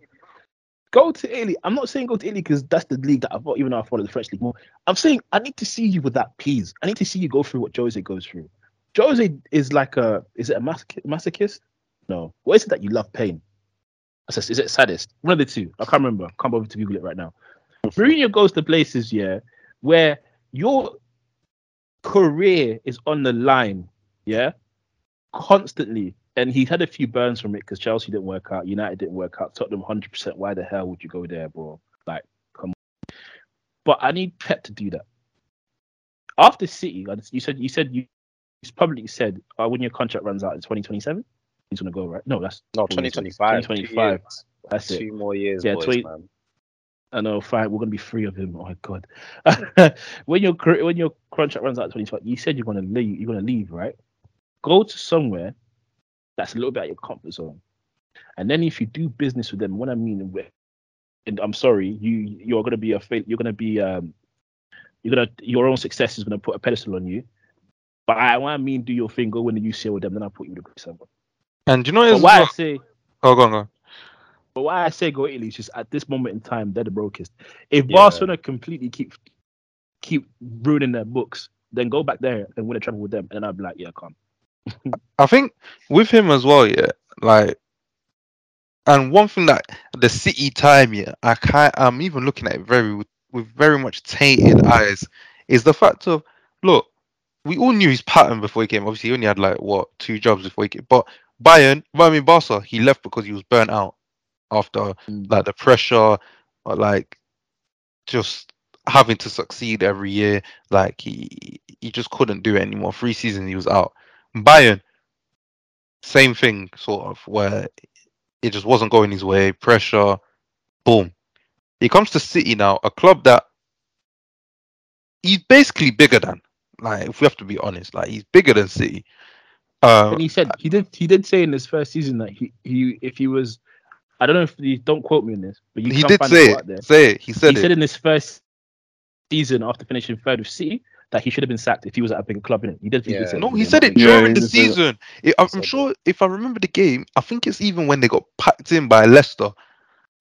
Go to Italy. I'm not saying go to Italy because that's the league that I thought, even though I follow the French league more. I'm saying I need to see you with that, please. I need to see you go through what Jose goes through. Jose is like a, is it a masochist? No. What is it that you love pain? Is it sadist? One of the two. I can't remember. Can't bother to Google it right now. Mourinho goes to places, yeah, where your career is on the line, yeah, constantly. And he's had a few burns from it because Chelsea didn't work out, United didn't work out, Tottenham one hundred percent. Why the hell would you go there, bro? Like, come on. But I need Pep to do that. After City, you said you said you publicly said oh, when your contract runs out in twenty twenty-seven, he's gonna go, right? No, that's no twenty twenty-five. twenty twenty-five. That's it. Two more years. Yeah, boys, twenty, man. I know. Fine, we're gonna be free of him. Oh my god. when your when your contract runs out in twenty twenty-five, you said you're gonna leave. You're gonna leave, right? Go to somewhere that's a little bit out of your comfort zone. And then if you do business with them, what I mean with, and I'm sorry, you you're gonna be a you're gonna be um you're gonna your own success is gonna put a pedestal on you. But I what I mean do your thing, go win the U C L with them, then I'll put you to someone. And you know but why well, I say oh, go on, go on. But why I say go Italy is just at this moment in time they're the brokest. If yeah. Barcelona completely keep keep ruining their books, then go back there and win a travel with them, and then I'll be like, yeah, come. I think with him as well, yeah. Like, and one thing that the City time, yeah, I can't. I'm even looking at it very with very much tainted eyes. Is the fact of look, we all knew his pattern before he came. Obviously, he only had like what two jobs before he came. But Bayern, I mean Barca, he left because he was burnt out after like the pressure, or like just having to succeed every year. Like he he just couldn't do it anymore. Three seasons, he was out. Bayern, same thing, sort of, where it just wasn't going his way. Pressure, boom. He comes to City now, a club that he's basically bigger than. Like, if we have to be honest, like he's bigger than City. Um, and he said he did. He did say in his first season that he, he if he was, I don't know if you don't quote me on this, but you he did say it, there. say it. He said he it. said in his first season after finishing third with City, that he should have been sacked if he was at a big club, innit? He did. Yeah. No, he said it during yeah, the season. It, I'm sure it. If I remember the game, I think it's even when they got packed in by Leicester,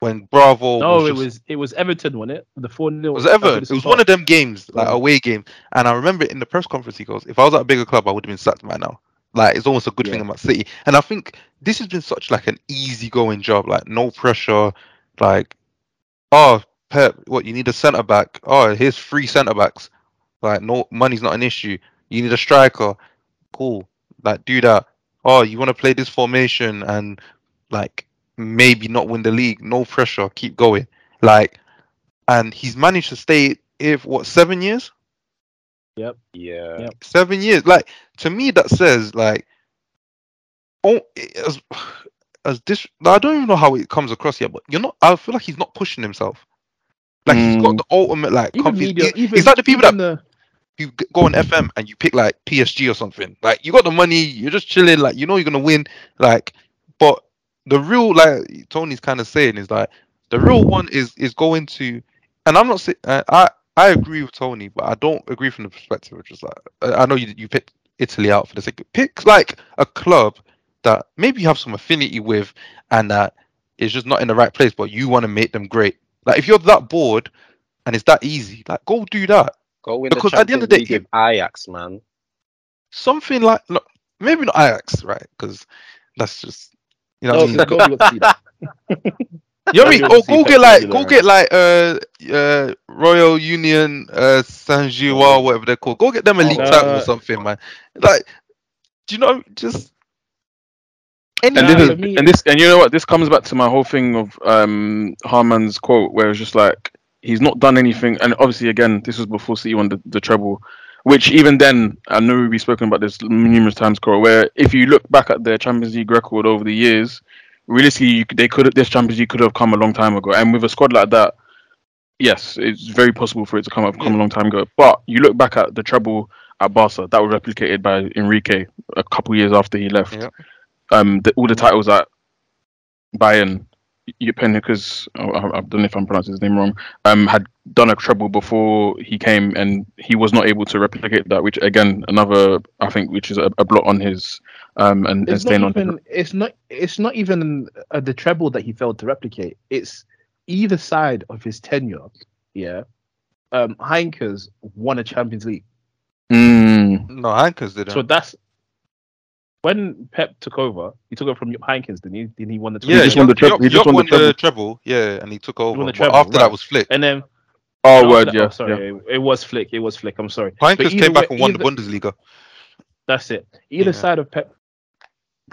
when Bravo. No, was it just... was it was Everton, wasn't it? The four nil. It was Everton. It was one of them games, like yeah. away game. And I remember in the press conference he goes, "If I was at a bigger club, I would have been sacked by now." Like it's almost a good yeah. thing about City. And I think this has been such like an easygoing job, like no pressure, like oh Pep, what you need a centre back? Oh, here's three centre backs. Like, no, money's not an issue. You need a striker. Cool. Like, do that. Oh, you want to play this formation and, like, maybe not win the league. No pressure. Keep going. Like, and he's managed to stay here for, what, seven years? Yep. Yeah. Yep. Seven years. Like, to me, that says, like, oh, as, as this, I don't even know how it comes across yet, but you're not, I feel like he's not pushing himself. Like, mm. he's got the ultimate, like, comfy. It's like the people that. The... You go on F M and you pick like P S G or something. Like you got the money, you're just chilling. Like you know you're gonna win. Like, but the real like Tony's kind of saying is like the real one is is going to. And I'm not saying I I agree with Tony, but I don't agree from the perspective of just like I know you you picked Italy out for the sake of pick like a club that maybe you have some affinity with and that is just not in the right place, but you want to make them great. Like if you're that bored and it's that easy, like go do that. Go win because the at the end of the day, give Ajax, man. Something like look, maybe not Ajax, right? Because that's just you know. No, go look see that. You know what I mean? Oh, go get like go get like uh uh Royal Union uh Saint-Gilloise, whatever they're called. Go get them a league oh, title uh, or something, man. Like, do you know just? And, nah, this, me, and this and you know what this comes back to my whole thing of um Haman's quote where it's just like he's not done anything and obviously again this was before City won the, the treble, which even then I know we've spoken about this numerous times, Cora, where if you look back at their Champions League record over the years, realistically you, they could this Champions League could have come a long time ago, and with a squad like that, yes, it's very possible for it to come up come a long time ago. But you look back at the treble at Barca that was replicated by Enrique a couple years after he left. Yeah. Um, the, all the titles at Bayern, Juppendicus, oh, I, I don't know if I'm pronouncing his name wrong, um, had done a treble before he came, and he was not able to replicate that. Which again, another I think, which is a, a blot on his um, and, and staying even, on. His... It's not. It's not even uh, the treble that he failed to replicate. It's either side of his tenure, yeah, um, Heinkes won a Champions League. Mm. No, Heinkes didn't. So that's when Pep took over. He took it from Jupp Heynckes, didn't he? Didn't he won the treble? Yeah, he just won the treble. He just won the treble. Yeah, and he took over. He won the treble, after right. that was Flick, and then oh, word, that, yeah, oh, sorry, yeah. It, it was Flick. It was Flick. I'm sorry. Heinkes came back way, and won either, the Bundesliga. That's it. Either yeah. side of Pep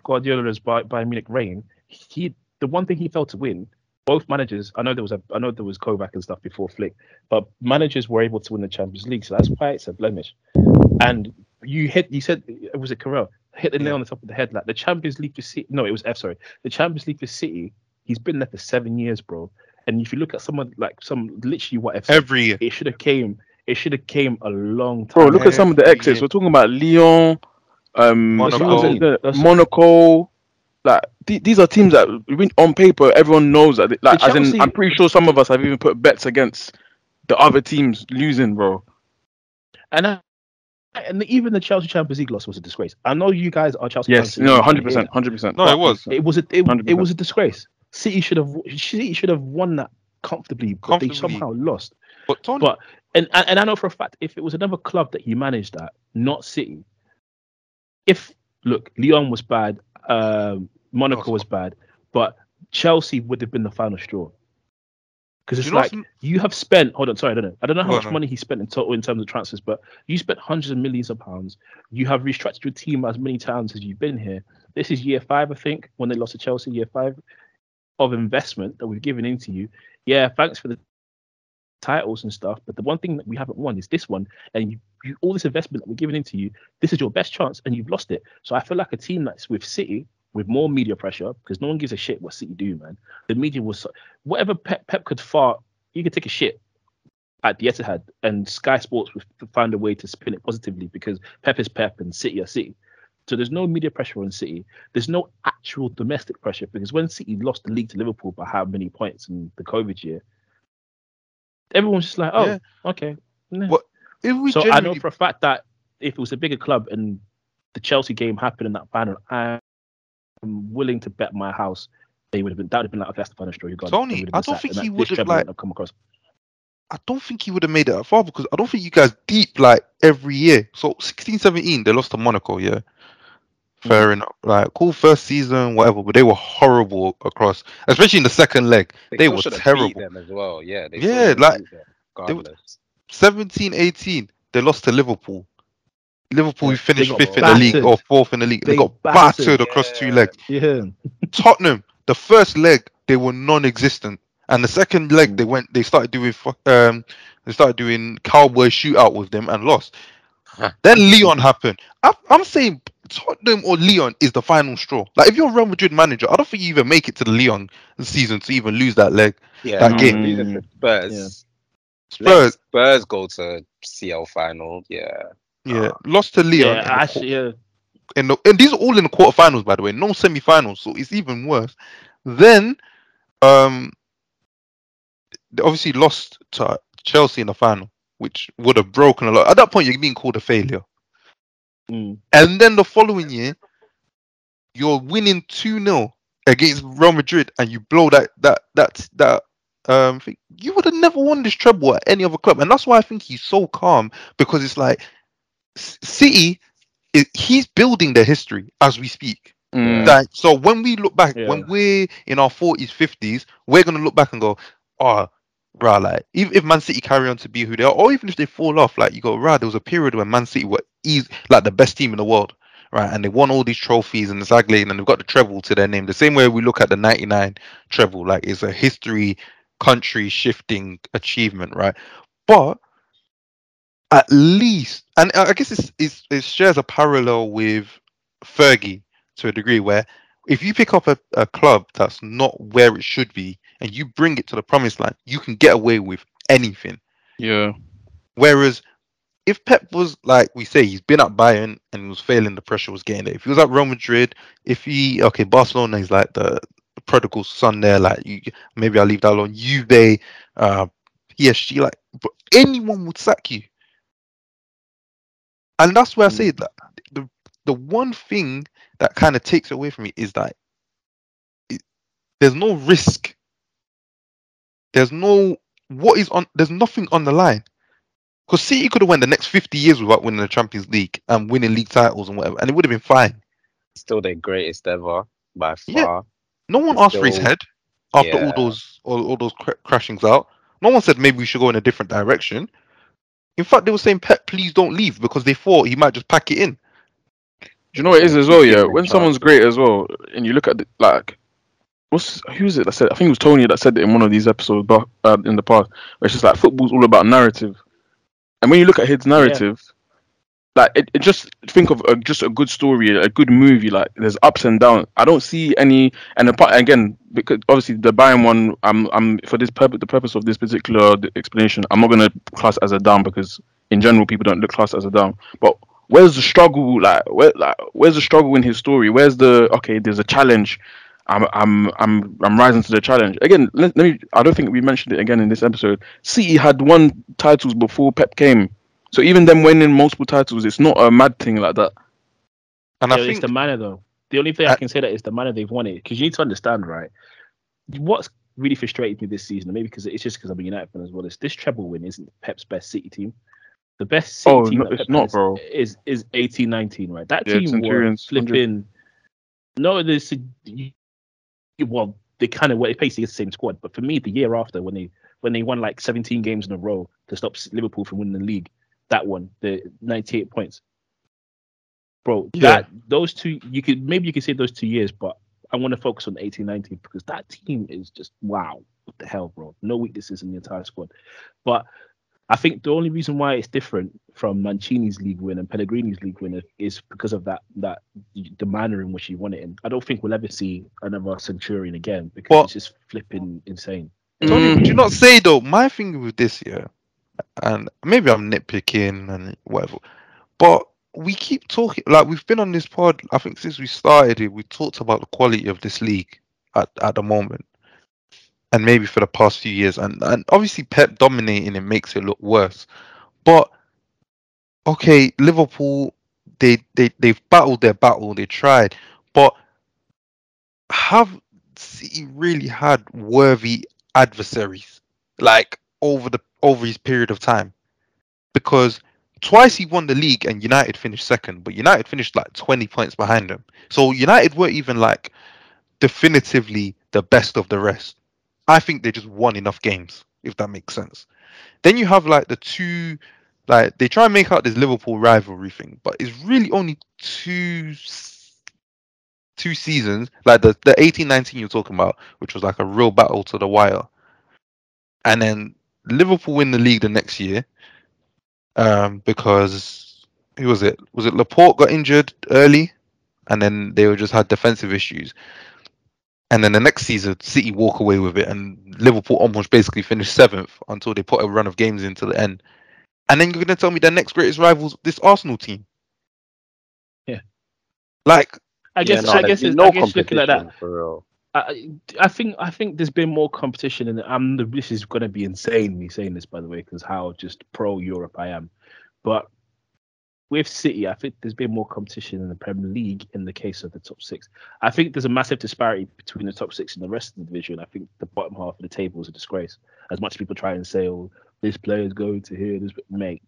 Guardiola's by by Munich reign, he the one thing he failed to win. Both managers, I know there was a, I know there was Kovac and stuff before Flick, but managers were able to win the Champions League, so that's why it's a blemish. And you hit, you said, was it Carell? Hit the nail yeah. on the top of the head. Like the Champions League for City, no, it was F. Sorry, the Champions League for City. He's been there for seven years, bro. And if you look at someone like some, literally what F. Every year, it should have came. It should have came a long time. Bro, look Every at some of the exits. Year. We're talking about Lyon, um, Monaco. The, Monaco. Like th- these are teams that on paper everyone knows that. They, like, as in, I'm pretty sure some of us have even put bets against the other teams losing, bro. And uh, and even the Chelsea Champions League loss was a disgrace. I know you guys are Chelsea. Yes, Chelsea no, hundred percent, hundred percent. No, it was. It was a it, it was a disgrace. City should have City should have won that comfortably, but comfortably. they somehow lost. But, Tony... but and, and and I know for a fact if it was another club that he managed at, not City. If look, Lyon was bad. Um, Monaco was bad, but Chelsea would have been the final straw because it's you like know, you have spent. Hold on, sorry, I don't know. I don't know how no, much no. money he spent in total in terms of transfers, but you spent hundreds of millions of pounds. You have restructured your team as many times as you've been here. This is year five, I think, when they lost to Chelsea. Year five of investment that we've given into you. Yeah, thanks for the titles and stuff, but the one thing that we haven't won is this one, and you, you all this investment that we're giving into you, this is your best chance and you've lost it. So I feel like a team that's with City with more media pressure, because no one gives a shit what City do, man. The media was so, whatever Pep, Pep could fart, you could take a shit at the Etihad and Sky Sports would find a way to spin it positively because Pep is Pep and City are City. So there's no media pressure on City. There's no actual domestic pressure because when City lost the league to Liverpool by how many points in the COVID year, everyone's just like, oh, yeah. okay. Yeah. Well, if we so generally... I know for a fact that if it was a bigger club and the Chelsea game happened in that final, I'm willing to bet my house they would have been. That would have been like, okay, that's the final straw. Tony, I don't think he would have like. Come across. I don't think he would have made it that far because I don't think you guys deep like every year. So sixteen seventeen, they lost to Monaco. Yeah, fair mm-hmm. enough. Like cool first season, whatever, but they were horrible across, especially in the second leg. They, they were terrible. Them as well. Yeah, they yeah, like they were, seventeen eighteen, they lost to Liverpool. Liverpool who finished fifth battered. in the league or fourth in the league. They, they got battered, battered across yeah. two legs. Yeah. Tottenham, the first leg they were non-existent, and the second leg they went. They started doing um, they started doing cowboy shootout with them and lost. Huh. Then Lyon happened. I, I'm saying Tottenham or Lyon is the final straw. Like if you're a Real Madrid manager, I don't think you even make it to the Lyon season to even lose that leg. Yeah, that game. Mm, Spurs. Yeah. Spurs. Spurs go to C L final. Yeah. Yeah, uh, lost to Lyon. Yeah, actually, yeah. And, the, and these are all in the quarterfinals, by the way, no semi-finals, so it's even worse. Then, um, they obviously lost to Chelsea in the final, which would have broken a lot. At that point, you're being called a failure. Mm. And then the following year, you're winning two nil against Real Madrid, and you blow that that that that. Um, thing. You would have never won this treble at any other club, and that's why I think he's so calm because it's like. City, is, he's building their history as we speak. Mm. Like, so when we look back, yeah. when we're in our forties, fifties, we're going to look back and go, oh, rah, like, even if Man City carry on to be who they are, or even if they fall off, like, you go, rah, there was a period when Man City were easy, like the best team in the world, right? And they won all these trophies and it's like, and they've got the treble to their name. The same way we look at the ninety-nine treble, like, it's a history, country shifting achievement, right? But at least, and I guess it's, it's, it shares a parallel with Fergie to a degree where if you pick up a, a club that's not where it should be and you bring it to the promised land, you can get away with anything. Yeah. Whereas if Pep was, like we say, he's been at Bayern and he was failing, the pressure was getting there. If he was at Real Madrid, if he, okay, Barcelona is like the, the prodigal son there, like you, maybe I'll leave that alone. Juve, uh, P S G, like, but anyone would sack you. And that's where I say that the the one thing that kind of takes away from me is that it, there's no risk There's no what is on. There's nothing on the line. Because City could have won the next fifty years without winning the Champions League and winning league titles and whatever, and it would have been fine. Still their greatest ever by far. Yeah. No one it's asked still, for his head after yeah. all those all, all those cr- crashings out. No one said maybe we should go in a different direction. In fact, they were saying Pep, please don't leave because they thought he might just pack it in. Do you know what it is as well? Yeah, when someone's great as well, and you look at the, like, what's who's it that said? I think it was Tony that said it in one of these episodes but, uh, in the past. Where it's just like football's all about narrative. And when you look at his narrative, yeah. like it, it just think of a, just a good story, a good movie. Like there's ups and downs. I don't see any. And apart, again, because obviously the Bayern one, I'm, I'm for this purpose, the purpose of this particular explanation, I'm not gonna class as a down because in general people don't look class as a down. But where's the struggle? Like where, like where's the struggle in his story? Where's the okay? There's a challenge. I'm, I'm, I'm, I'm rising to the challenge again. Let, let me. I don't think we mentioned it again in this episode. City had won titles before Pep came, so even them winning multiple titles, it's not a mad thing like that. And yeah, I think it's the manner, though. The only thing I, I can say that is the manner they've won it, because you need to understand, right? What's really frustrated me this season, maybe because it's just because I'm a United fan as well, is this treble win isn't Pep's best City team. The best City oh, team no, it's not, bro. is is eighteen nineteen, right? That yeah, team were flipping. No, this. Well, they kind of were basically the same squad, but for me, the year after when they when they won like seventeen games in a row to stop Liverpool from winning the league, that one, the ninety-eight points, bro. Yeah. That those two, you could maybe you could say those two years, but I want to focus on eighteen nineteen because that team is just wow, what the hell, bro. No weaknesses in the entire squad, but I think the only reason why it's different from Mancini's league win and Pellegrini's league win is because of that that the manner in which he won it in. I don't think we'll ever see another Centurion again because well, it's just flipping insane. Tony, would you not say though? My thing with this year, and maybe I'm nitpicking and whatever, but we keep talking like we've been on this pod. I think since we started it, we talked about the quality of this league at, at the moment. And maybe for the past few years. And, and obviously Pep dominating it makes it look worse. But, okay, Liverpool, they, they, they've battled their battle. They tried. But have City really had worthy adversaries? Like, over the over his period of time? Because twice he won the league and United finished second. But United finished like twenty points behind him. So United weren't even like definitively the best of the rest. I think they just won enough games, if that makes sense. Then you have like the two, like they try and make out this Liverpool rivalry thing, but it's really only two, two seasons. Like the the eighteen nineteen you're talking about, which was like a real battle to the wire, and then Liverpool win the league the next year, um, because who was it? Was it Laporte got injured early, and then they were just had defensive issues. And then the next season, City walk away with it, and Liverpool almost basically finished seventh until they put a run of games into the end. And then you're going to tell me their next greatest rivals, this Arsenal team. Yeah, like I guess yeah, no, I guess it's, no I guess looking like that. For real. I, I think I think there's been more competition, and I'm this is going to be insane me saying this, by the way, because how just pro Europe I am, but. With City, I think there's been more competition in the Premier League in the case of the top six. I think there's a massive disparity between the top six and the rest of the division. I think the bottom half of the table is a disgrace. As much as people try and say, oh, this player is going to here, this mate.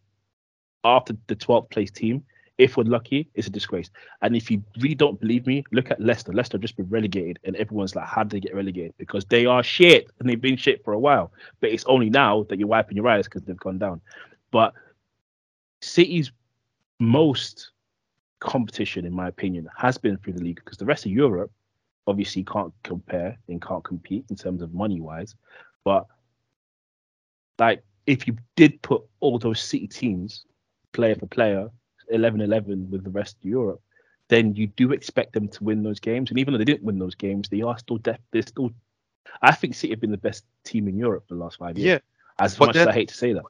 After the twelfth place team, if we're lucky, it's a disgrace. And if you really don't believe me, look at Leicester. Leicester have just been relegated, and everyone's like, how did they get relegated? Because they are shit, and they've been shit for a while. But it's only now that you're wiping your eyes because they've gone down. But City's most competition, in my opinion, has been through the league because the rest of Europe obviously can't compare and can't compete in terms of money-wise. But like, if you did put all those City teams, player for player, eleven eleven with the rest of Europe, then you do expect them to win those games. And even though they didn't win those games, they are still def- they're still. I think City have been the best team in Europe for the last five years. Yeah, as much as I hate to say that.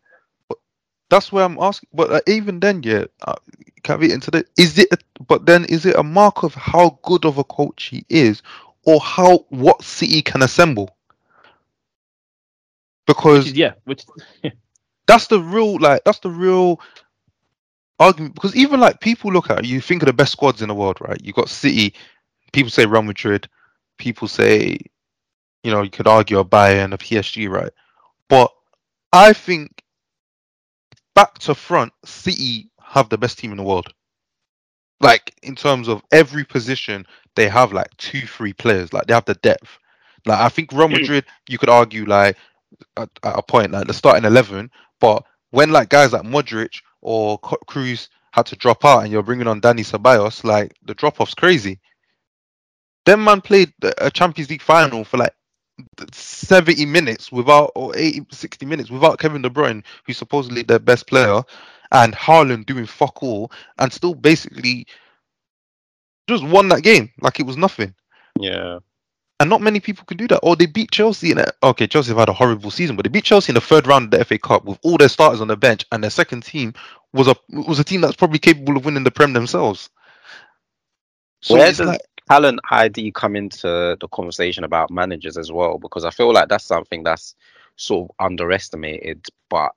That's where I'm asking, but uh, even then, yeah, uh, can we into the, is it? A, but then, is it a mark of how good of a coach he is, or how what City can assemble? Because which is, yeah, which yeah. that's the real like that's the real argument. Because even like people look at you think of the best squads in the world, right? You got City. People say Real Madrid. People say, you know, you could argue a Bayern, a P S G, right? But I think back to front, City have the best team in the world. Like, in terms of every position, they have like two, three players. Like, they have the depth. Like, I think Real Madrid, you could argue, like, at, at a point, like, the starting eleven. But when, like, guys like Modric or Cruz had to drop out and you're bringing on Dani Ceballos, like, the drop-off's crazy. Them man played a Champions League final for, like, seventy minutes without, or eighty, sixty minutes without Kevin De Bruyne, who's supposedly their best player, and Haaland doing fuck all, and still basically just won that game. Like, it was nothing. Yeah. And not many people can do that. Or they beat Chelsea in a, okay, Chelsea have had a horrible season, but they beat Chelsea in the third round of the F A Cup with all their starters on the bench, and their second team was a was a team that's probably capable of winning the Prem themselves. So where does like, talent I D come into the conversation about managers as well? Because I feel like that's something that's sort of underestimated. But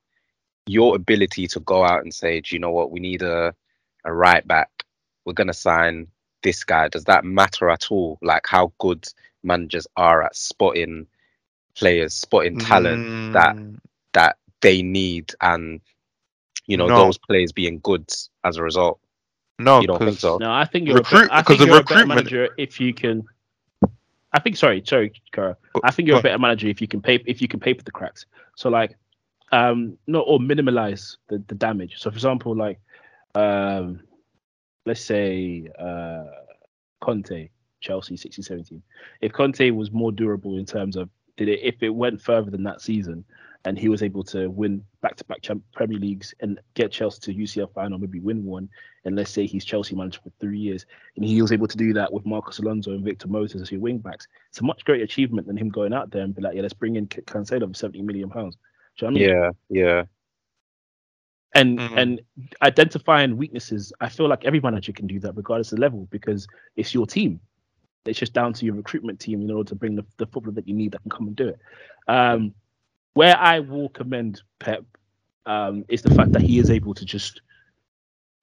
your ability to go out and say, do you know what, we need a a right back, we're gonna sign this guy. Does that matter at all? Like, how good managers are at spotting players, spotting talent mm. that that they need, and you know no. those players being good as a result. No, you don't think so? No, I think you're Recruit, a, be- I think you're a better manager if you can. I think sorry, sorry, Cara. I think you're a better manager if you can pay if you can pay for the cracks. So like, um, no, or minimalize the, the damage. So for example, like, um, let's say uh, Conte. Chelsea sixteen seventeen. If Conte was more durable in terms of did it, if it went further than that season and he was able to win back-to-back champ, Premier Leagues and get Chelsea to U C L final, maybe win one, and let's say he's Chelsea manager for three years and he was able to do that with Marcos Alonso and Victor Moses as your wing-backs, it's a much greater achievement than him going out there and be like, yeah, let's bring in Cancelo for seventy million pounds. Do you know what I mean? Yeah, yeah. And mm-hmm. and identifying weaknesses, I feel like every manager can do that regardless of the level because it's your team. It's just down to your recruitment team in order to bring the, the footballer that you need that can come and do it. Um, where I will commend Pep um, is the fact that he is able to just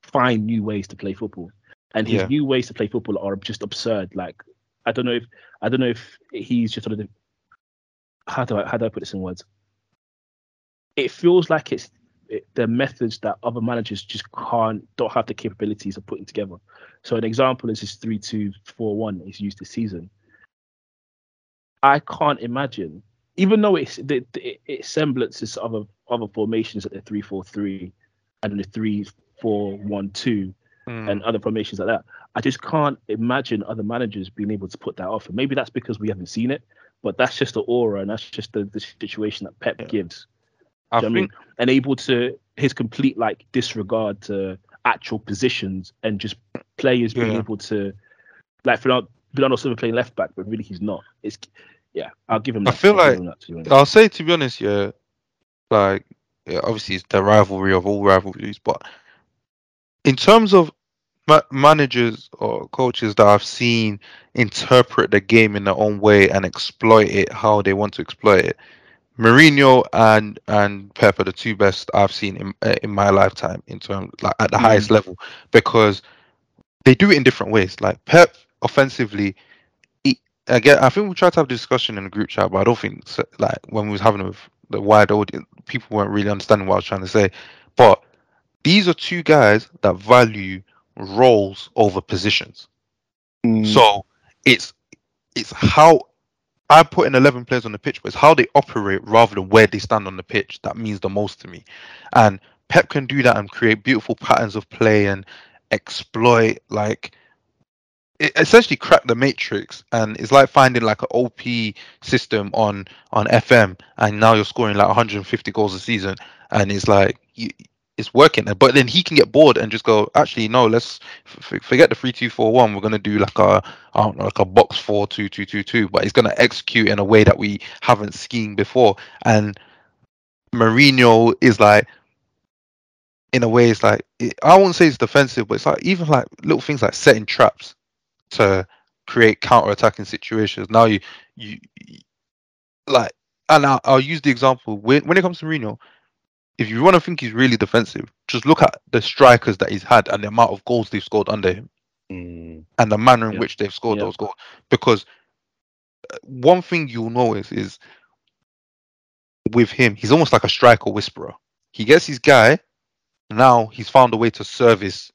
find new ways to play football, and his yeah. new ways to play football are just absurd. Like I don't know if I don't know if he's just sort of how do I how do I put this in words? It feels like it's it, the methods that other managers just can't don't have the capabilities of putting together. So an example is this three two four one is used this season. I can't imagine, even though it's the it, it semblances of other, other formations like the three four three and the three four one two mm. and other formations like that. I just can't imagine other managers being able to put that off. And maybe that's because we haven't seen it, but that's just the aura and that's just the, the situation that Pep yeah. gives. I, think- I mean, and able to his complete like disregard to actual positions and just players being yeah. able to, like, for Bernardo Silva playing left back, but really he's not. It's yeah, I'll give him. That. I feel I'll like that I'll say to be honest, yeah, like yeah, obviously it's the rivalry of all rivalries, but in terms of ma- managers or coaches that I've seen interpret the game in their own way and exploit it how they want to exploit it, Mourinho and and Pep are the two best I've seen in uh, in my lifetime in terms like at the mm-hmm. highest level because they do it in different ways. Like Pep offensively, he, again, I think we tried to have a discussion in the group chat, but I don't think like when we was having it with the wide audience, people weren't really understanding what I was trying to say. But these are two guys that value roles over positions. Mm. So it's it's how. I put in eleven players on the pitch, but it's how they operate rather than where they stand on the pitch that means the most to me. And Pep can do that and create beautiful patterns of play and exploit, like, it essentially crack the matrix. And it's like finding like an O P system on, on F M, and now you're scoring like one hundred fifty goals a season, and it's like it's working. But then he can get bored and just go, actually no, let's f- forget the three two four one. We're gonna do like a I don't know, like a box four two two two two. But he's gonna execute in a way that we haven't seen before. And Mourinho is like, in a way, it's like it, I won't say it's defensive, but it's like even like little things like setting traps to create counter-attacking situations. Now you you, you like, and I'll, I'll use the example when when it comes to Mourinho. If you want to think he's really defensive, just look at the strikers that he's had and the amount of goals they've scored under him mm. and the manner in yeah. which they've scored yeah. those goals. Because one thing you'll notice is with him, he's almost like a striker whisperer. He gets his guy. Now he's found a way to service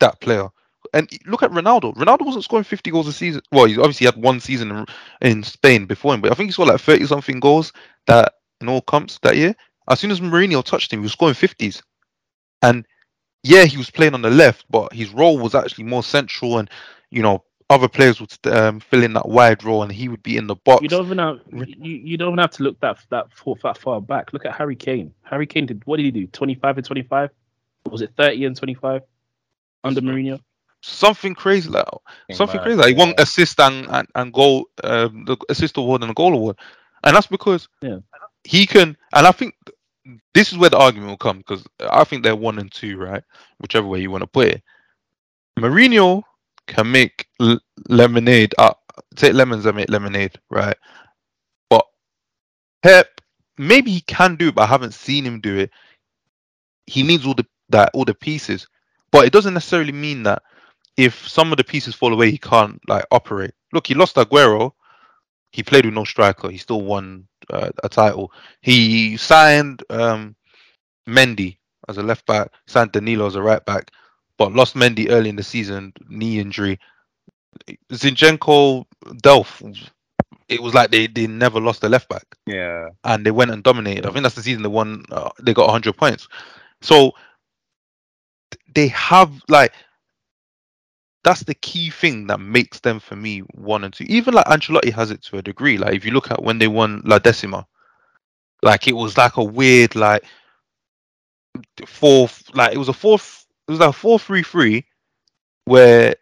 that player. And look at Ronaldo. Ronaldo wasn't scoring fifty goals a season. Well, he obviously had one season in, in Spain before him, but I think he scored like thirty-something goals that in all comps that year. As soon as Mourinho touched him, he was scoring fifties. And yeah, he was playing on the left, but his role was actually more central, and you know, other players would um, fill in that wide role, and he would be in the box. You don't even have you, you don't even have to look that that far, that far back. Look at Harry Kane. Harry Kane did, what did he do? twenty-five and twenty-five? Or was it thirty and twenty-five under Mourinho? Something crazy, like something crazy. Like, he won assist and and, and goal, um, the assist award and the goal award, and that's because yeah. he can. And I think this is where the argument will come, because I think they're one and two, right? Whichever way you want to put it, Mourinho can make l- lemonade. Uh, take lemons and make lemonade, right? But Pep, maybe he can do it, but I haven't seen him do it. He needs all the that all the pieces, but it doesn't necessarily mean that if some of the pieces fall away, he can't like operate. Look, he lost Aguero. He played with no striker. He still won uh, a title. He signed um, Mendy as a left back. Signed Danilo as a right back, but lost Mendy early in the season, knee injury. Zinchenko, Delph. It was like they, they never lost a left back. Yeah, and they went and dominated. I think that's the season they won. Uh, they got one hundred points. So they have like. That's the key thing that makes them, for me, one and two. Even like Ancelotti has it to a degree. Like if you look at when they won La Decima, like it was like a weird like fourth, like it was a fourth, it was like a four three three where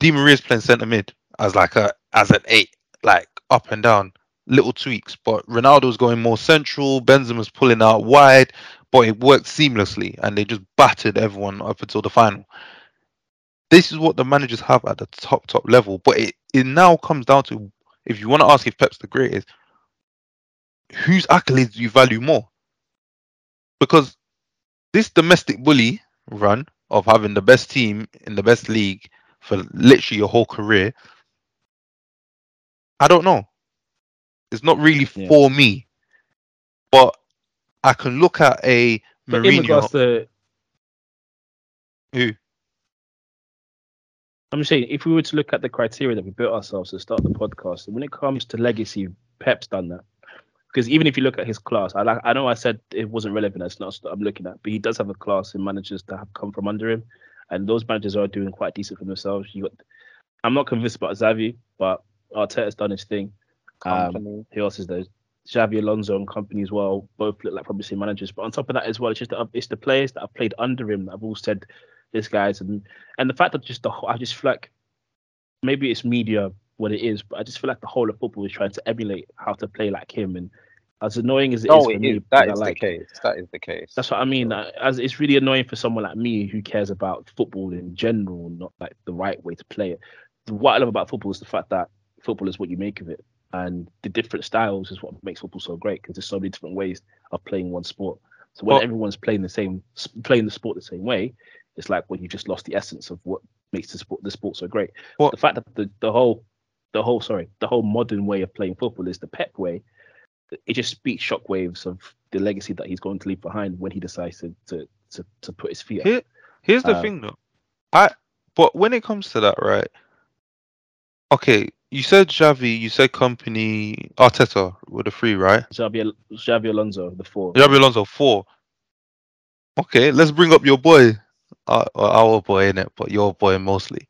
Di Maria's playing centre mid as like a as an eight, like up and down, little tweaks. But Ronaldo's going more central, Benzema's pulling out wide, but it worked seamlessly, and they just battered everyone up until the final. This is what the managers have at the top, top level. But it, it now comes down to, if you want to ask if Pep's the greatest, whose accolades do you value more? Because this domestic bully run of having the best team in the best league for literally your whole career, I don't know. It's not really yeah. for me. But I can look at a but Mourinho. In regards to... Who? I'm just saying, if we were to look at the criteria that we built ourselves to start the podcast, when it comes to legacy, Pep's done that. Because even if you look at his class, I like, I know I said it wasn't relevant, that's not what I'm looking at, but he does have a class in managers that have come from under him, and those managers are doing quite decent for themselves. You got, I'm not convinced about Xavi, but Arteta's done his thing. Um, who else is there? Xavi Alonso and company as well, both look like promising managers. But on top of that as well, it's just the, it's the players that have played under him that have all said... This guys and and the fact that just the whole, I just feel like maybe it's media what it is, but I just feel like the whole of football is trying to emulate how to play like him. And as annoying as it no, is, for it me, is. That is like, the case. That is the case. That's what I mean. Like, as it's really annoying for someone like me who cares about football in general, not like the right way to play it. What I love about football is the fact that football is what you make of it, and the different styles is what makes football so great, because there's so many different ways of playing one sport. So when well, everyone's playing the same, playing the sport the same way. It's like when well, you just lost the essence of what makes the sport the sport so great. Well, the fact that the, the whole the whole sorry the whole modern way of playing football is the Pep way. It just speaks shockwaves of the legacy that he's going to leave behind when he decides to to to, to put his feet up. Here, here's the um, thing though, I but when it comes to that, right? Okay, you said Xavi, you said Company, Arteta were the three, right? Xavi Xavi Alonso the four. Xavi Alonso four. Okay, let's bring up your boy. Our, our boy in it, but your boy mostly.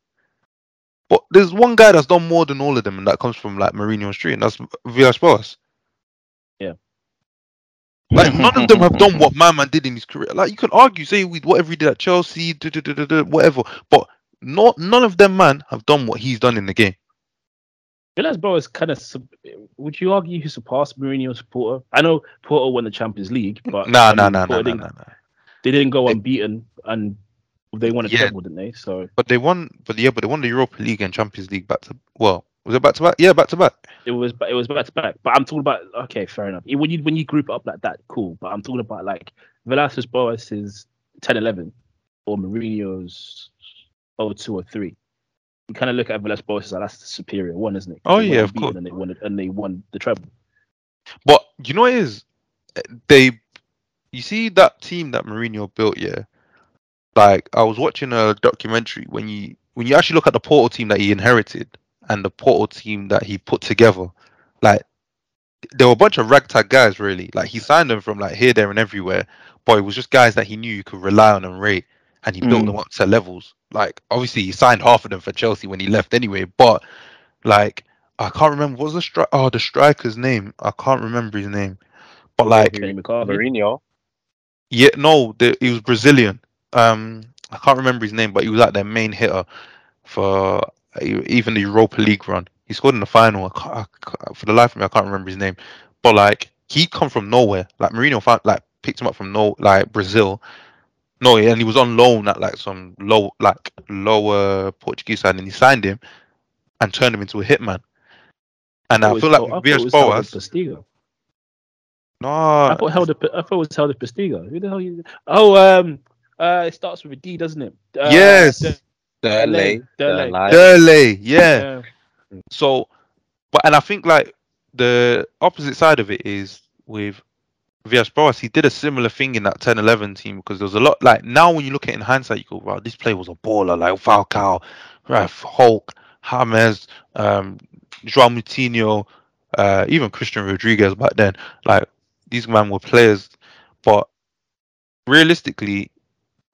But there's one guy that's done more than all of them, and that comes from like Mourinho's tree, and that's Villas Boas. Yeah. Like none of them have done what my man did in his career. Like you can argue, say with whatever he did at Chelsea, whatever, but not none of them man have done what he's done in the game. Villas Boas kind of, would you argue he surpassed Mourinho's Porto? I know Porto won the Champions League, but no, no, no, no, no, no. They didn't go unbeaten, and they won a yeah. treble, didn't they? So, but they won, but yeah, but they won the Europa League and Champions League back to. Well, was it back to back? Yeah, back to back. It was, it was back to back. But I'm talking about okay, fair enough. When you when you group up like that, cool. But I'm talking about like Velázquez Boas is ten eleven or Mourinho's oh two or three. You kind of look at Velázquez Boas as like that's the superior one, isn't it? Oh yeah, of course. And they won, and they won the treble. But you know what it is? they, you see that team that Mourinho built, yeah. Like, I was watching a documentary when you when you actually look at the Porto team that he inherited and the Porto team that he put together, like, there were a bunch of ragtag guys, really. Like, he signed them from, like, here, there, and everywhere. But it was just guys that he knew you could rely on and rate, and he mm. built them up to levels. Like, obviously, he signed half of them for Chelsea when he left anyway. But, like, I can't remember. What was the stri- Oh, the striker's name? I can't remember his name. But, like... Mourinho. Yeah, no, the, he was Brazilian. Um, I can't remember his name, but he was, like, their main hitter for uh, even the Europa League run. He scored in the final. I can't, I can't, for the life of me, I can't remember his name. But, like, he'd come from nowhere. Like, Mourinho found, like, picked him up from no, like, Brazil. No, and he was on loan at, like, some low, like, lower Portuguese side, and he signed him and turned him into a hitman. And I, I feel like with Villas Boas. No, I thought held I thought it was held Postigo. Who the hell? You? Oh, um, uh, it starts with a D, doesn't it? Uh, yes, Derley, Derley, yeah. yeah. So, but and I think like the opposite side of it is with Villas Boas. He did a similar thing in that ten eleven team because there was a lot. Like now, when you look at it in hindsight, you go, "Wow, this play was a baller!" Like Falcao, right, Hulk, James, um, João Moutinho, uh, even Christian Rodriguez back then, like. These men were players, but realistically,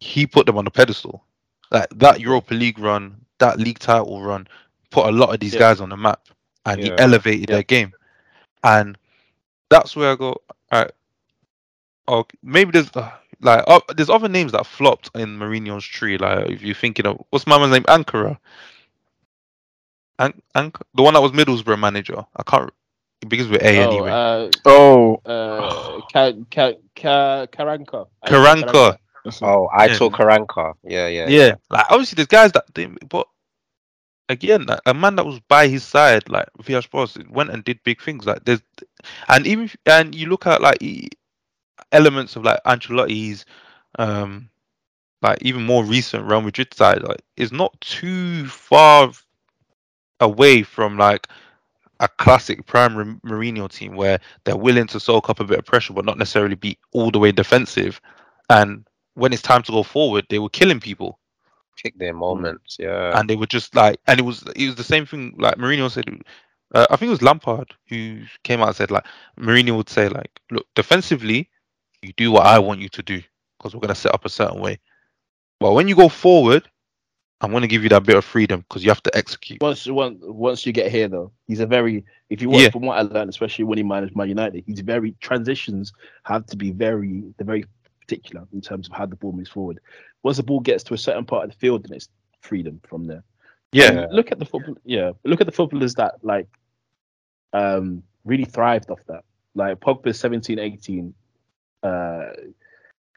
he put them on a pedestal. Like that Europa League run, that league title run, put a lot of these yeah. guys on the map, and yeah. he elevated yeah. their game. And that's where I go. All right, oh, maybe there's uh, like uh, there's other names that flopped in Mourinho's tree. Like if you're thinking of what's my man's name, Ankara, An- Ank- the one that was Middlesbrough manager. I can't. It begins with A oh, anyway. Uh, oh, uh, Ka- Ka- Ka- Karanka. Karanka. Oh, I yeah. took Karanka. Yeah, yeah, yeah. Yeah. Like obviously, there's guys that didn't. But again, like, a man that was by his side, like Villas Boas, went and did big things. Like there's, and even and you look at like elements of like Ancelotti's, um, like even more recent Real Madrid side, like is not too far away from like. A classic prime Mourinho team where they're willing to soak up a bit of pressure, but not necessarily be all the way defensive. And when it's time to go forward, they were killing people. Pick their moments, yeah. And they were just like, and it was it was the same thing. Like Mourinho said, uh, I think it was Lampard who came out and said, like Mourinho would say, like, look, defensively, you do what I want you to do because we're gonna set up a certain way. But when you go forward. I'm going to give you that bit of freedom because you have to execute. Once, once, once you get here, though, he's a very, if you want, yeah. from what I learned, especially when he managed Man United, he's very, transitions have to be very, they're very particular in terms of how the ball moves forward. Once the ball gets to a certain part of the field, then it's freedom from there. Yeah. And look at the football, yeah. Look at the footballers that, like, um, really thrived off that. Like, Pogba seventeen, eighteen. Uh,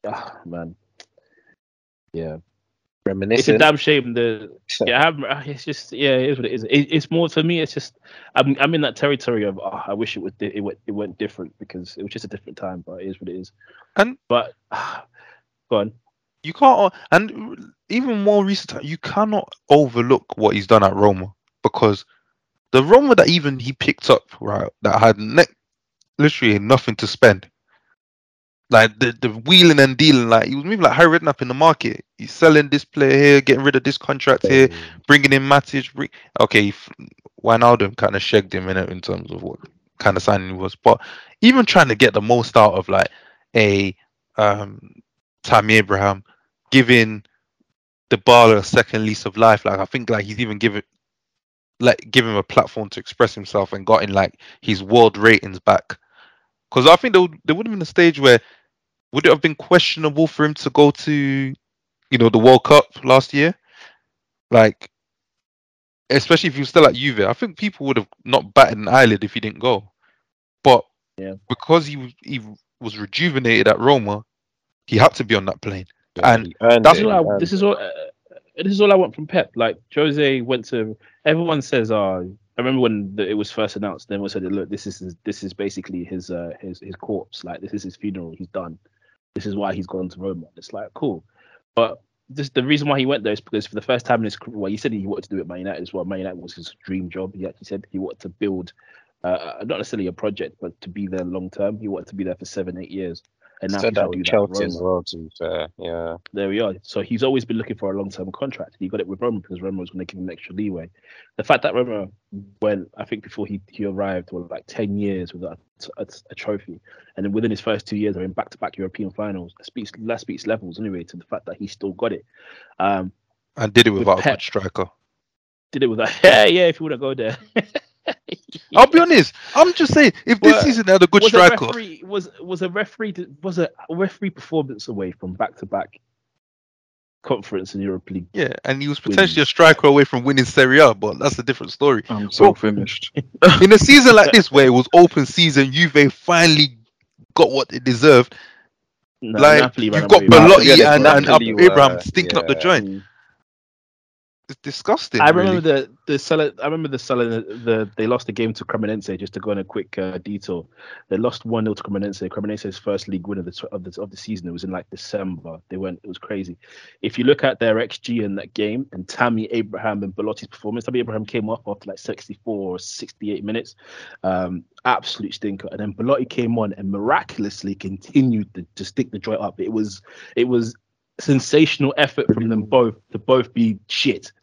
oh, man. Yeah. It's a damn shame. The yeah, I it's just yeah, it is what it is. It, it's more for me. It's just I'm I'm in that territory of oh, I wish it would it went it went different because it was just a different time. But it is what it is. And but uh, go on. You can't and even more recent. You cannot overlook what he's done at Roma because the Roma that even he picked up right that had ne- literally nothing to spend. Like the, the wheeling and dealing, like he was moving like Harry Redknapp in the market. He's selling this player here, getting rid of this contract here, bringing in Matic. Bring... Okay, Wijnaldum kind of shagged him in it in terms of what kind of signing he was. But even trying to get the most out of like a um, Tammy Abraham, giving Dybala a second lease of life. Like I think like he's even given like give him a platform to express himself and got in like his world ratings back. Because I think there would, there would have been a stage where would it have been questionable for him to go to, you know, the World Cup last year? Like, especially if he was still at Juve. I think people would have not batted an eyelid if he didn't go. But yeah. because he he was rejuvenated at Roma, he had to be on that plane. Yeah, and that's it, what I, this is all. Uh, this is all I want from Pep. Like Jose went to. Everyone says, "Oh." I remember when the, it was first announced. Then we said, "Look, this is his, this is basically his uh, his his corpse. Like this is his funeral. He's done. This is why he's gone to Roma." It's like cool, but this the reason why he went there is because for the first time in his career, well, he said he wanted to do it at Man United as well. Man United was his dream job. He actually said he wanted to build uh, not necessarily a project, but to be there long term. He wanted to be there for seven, eight years. And now so that with Chelsea as well, to be fair. Yeah. There we are. So he's always been looking for a long term contract. He got it with Roma because Roma was going to give him an extra leeway. The fact that Roma went, I think before he, he arrived, were like ten years without a, a, a trophy. And then within his first two years, they're in back to back European finals. That speaks, that speaks levels anyway to the fact that he still got it. Um, and did it without with a good striker. Did it without, yeah, yeah, if you want to go there. I'll be honest. I'm just saying, if this well, season they had a good was striker, a referee, was was a referee was a referee performance away from back to back conference in Europa League. Yeah, and he was potentially winning. A striker away from winning Serie A, but that's a different story. I'm so well, finished. In a season like this, where it was open season, Juve finally got what they deserved. No, like Napoli, you've got Belotti and, and, and Abraham stinking yeah. up the joint. It's disgusting. I remember really. the the Sala, I remember the Sala. The, the they lost the game to Cremonese. Just to go on a quick uh, detour, they lost one nil to Cremonese. Cremonese's first league win of the, of the of the season. It was in like December. They went. It was crazy. If you look at their X G in that game and Tammy Abraham and Belotti's performance, Tammy Abraham came off after like sixty-four or sixty-eight minutes. Um, absolute stinker. And then Belotti came on and miraculously continued to, to stick the joint up. It was it was. sensational effort from them both to both be shit.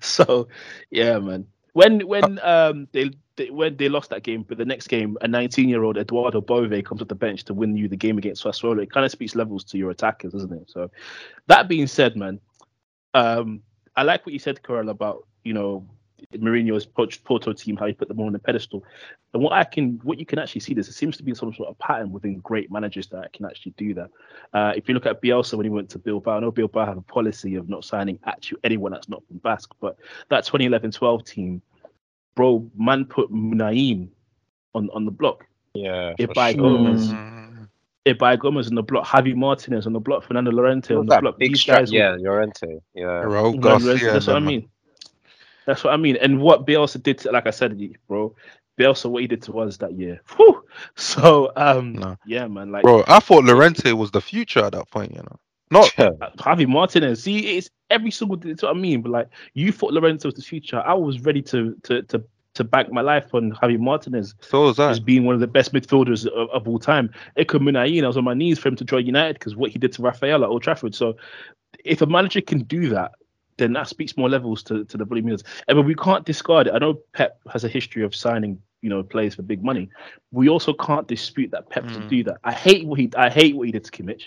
So yeah, man, when when um they, they when they lost that game, but the next game a nineteen year old Eduardo Bove comes off the bench to win you the game against Sassuolo. It kind of speaks levels to your attackers, doesn't it? So that being said, man, um I like what you said, Corral, about, you know, Mourinho's Porto team, how he put them on the pedestal. And what I can, what you can actually see, this, it seems to be some sort of pattern within great managers that can actually do that. Uh, if you look at Bielsa when he went to Bilbao, I know Bilbao have a policy of not signing actually anyone that's not from Basque, but that twenty eleven twelve team, bro, man put Naim on, on the block. Yeah, Ibai sure. Gomez. Ibai Gomez on the block, Javi Martinez on the block, Fernando Llorente on the block. Big These guys yeah, were, Llorente. Yeah, Raul Garcia. That's what I mean. That's what I mean. And what Bielsa did, to, like I said, bro, Bielsa, what he did to us that year. Whew. So, um, no. yeah, man. Like, bro, I thought Llorente was the future at that point, you know. Not Javi Martinez. See, it's every single thing. That's what I mean. But, like, you thought Llorente was the future. I was ready to to to, to bank my life on Javi Martinez. So was I. As being one of the best midfielders of, of all time. Eko Munayin, I was on my knees for him to join United because what he did to Rafael at Old Trafford. So, if a manager can do that, then that speaks more levels to, to the Blue Meals. And but we can't discard it. I know Pep has a history of signing, you know, players for big money. We also can't dispute that Pep mm. to do that. I hate what he I hate what he did to Kimmich.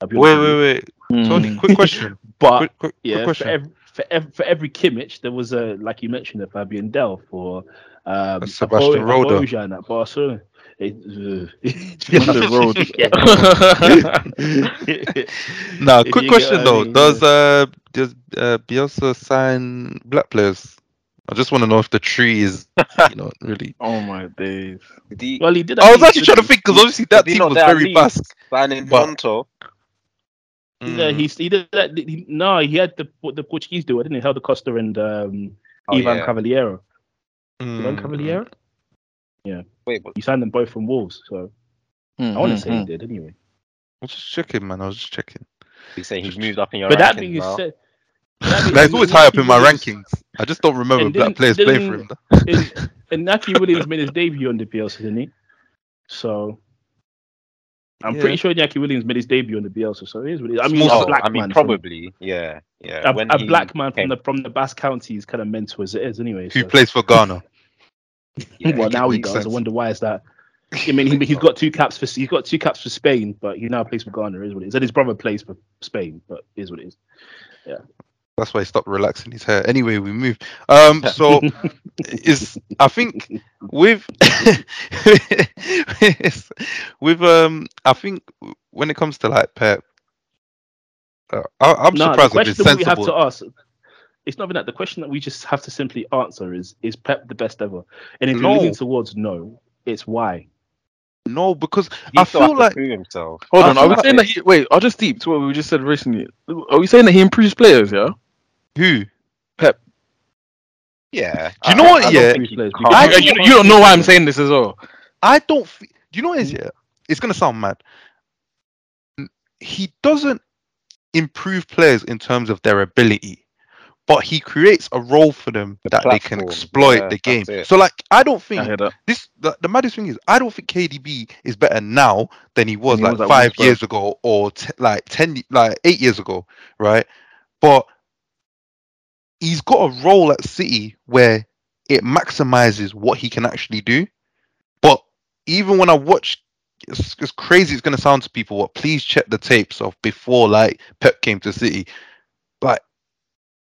Wait, wait, wait, wait. Mm. Tony, quick question. but quick, quick, yeah, quick question. For, every, for, every, for every Kimmich, there was a, like you mentioned, a Fabian Delph or um, Sebastian Roda at Barcelona. It, the road. Now, quick question though. I mean, does uh does uh, Bielsa sign black players? I just want to know if the tree is, you know, really. Oh my days! He, well, he did. I was actually trying to think because obviously that team was very Basque. Signing Toronto. Yeah, he he did that. He, no, he had the the Portuguese duo, didn't he? Helder Costa and um, oh, Ivan yeah. Cavaliero. Mm. Ivan Cavaliero. Yeah. Wait, but you signed them both from Wolves, so mm-hmm. I want to say mm-hmm. he did anyway. I was just checking, man. I was just checking. You say he's moved up in your but rankings. That being said, that no, he's always high up in my rankings. I just don't remember black players playing for him. And, and Naki Williams made his debut under Bielsa, didn't he? So I'm yeah. pretty sure Naki Williams made his debut under Bielsa. So here's what it is. I mean, oh, a black I mean, man probably, from, yeah, yeah. A, when a black man came. from the from the Basque counties kind of mentor as it is, anyway. Who so. plays for Ghana? Yeah, well, now he does. Sense. I wonder why is that. I mean, he, he's got two caps for he's got two caps for Spain, but he now plays for Ghana. Is what it is. And his brother plays for Spain, but is what it is. Yeah, that's why he stopped relaxing his hair. Anyway, we move. Um, so is I think with with um, I think when it comes to like Pep, uh, I, I'm no, surprised that it's sensible. We have to ask. It's not even that. The question that we just have to simply answer is, is Pep the best ever? And if no. you're leaning towards no, it's why. No, because he I feel like... Hold on, are we saying that he... Wait, I'll just deep to what we just said recently. Are we saying that he improves players, yeah? Who? Pep. Yeah. Do you know I, what, I yeah? Don't players, I, you, you don't know why I'm saying this as well. I don't... Do you know what it is, yeah? It's going to sound mad. He doesn't improve players in terms of their ability. but he creates a role for them the that platform. They can exploit yeah, the game. So, like, I don't think I this. The, the maddest thing is, I don't think K D B is better now than he was he like was five years ago or t- like ten, like eight years ago, right? But he's got a role at City where it maximizes what he can actually do. But even when I watch, it's, it's crazy it's going to sound to people, but please check the tapes of before like Pep came to City. But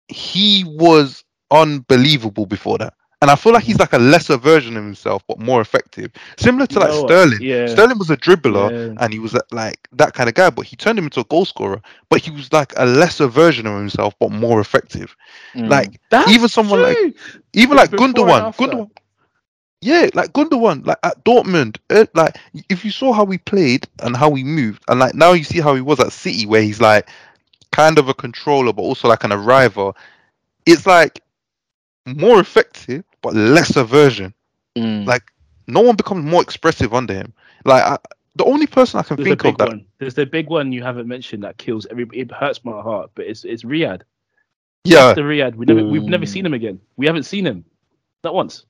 he was unbelievable before that. And I feel like he's like a lesser version of himself, but more effective. Similar to like no, Sterling. Yeah. Sterling was a dribbler yeah. and he was like that kind of guy, but he turned him into a goal scorer. But he was like a lesser version of himself, but more effective. Mm. Like That's even someone true. like even it's like Gundogan. Gundogan. Yeah, like Gundogan, like at Dortmund, uh, like if you saw how he played and how he moved, and like now you see how he was at City, where he's like kind of a controller, but also like an arriver. It's like more effective, but lesser version. Mm. Like no one becomes more expressive under him. Like I, the only person I can There's think of that one. There's the big one you haven't mentioned that kills everybody. It hurts my heart, but it's it's Riyad. Yeah, it's the Riyad. We never mm. we've never seen him again. We haven't seen him, not once.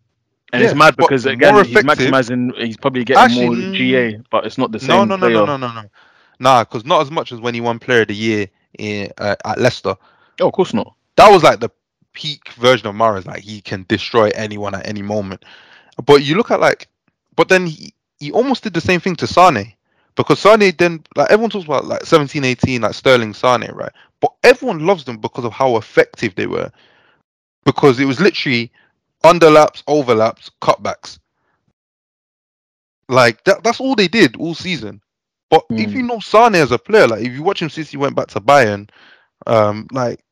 And yeah, it's mad because again he's maximizing. He's probably getting actually, more G A, but it's not the same. No, no, no, player. no, no, no, no. Nah, because not as much as when he won Player of the Year in, uh, at Leicester. Oh, of course not. That was like the peak version of Mahrez. Like he can destroy anyone at any moment. But you look at like, but then he, he almost did the same thing to Sane, because Sane then like everyone talks about like seventeen, eighteen, like Sterling, Sane, right? But everyone loves them because of how effective they were, because it was literally underlaps, overlaps, cutbacks. Like that, that's all they did all season. But mm. if you know Sane as a player, like if you watch him since he went back to Bayern, um, like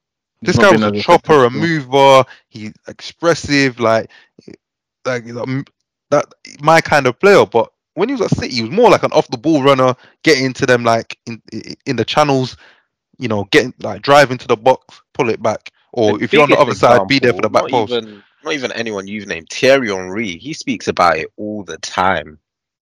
this guy was a chopper, a mover, he's expressive, like like that my kind of player. But when he was at City, he was more like an off the ball runner, getting into them like in in the channels, you know, getting like driving to the box, pull it back, or the if you're on the other example, side, be there for the back post. Even... Not even anyone you've named. Thierry Henry, he speaks about it all the time.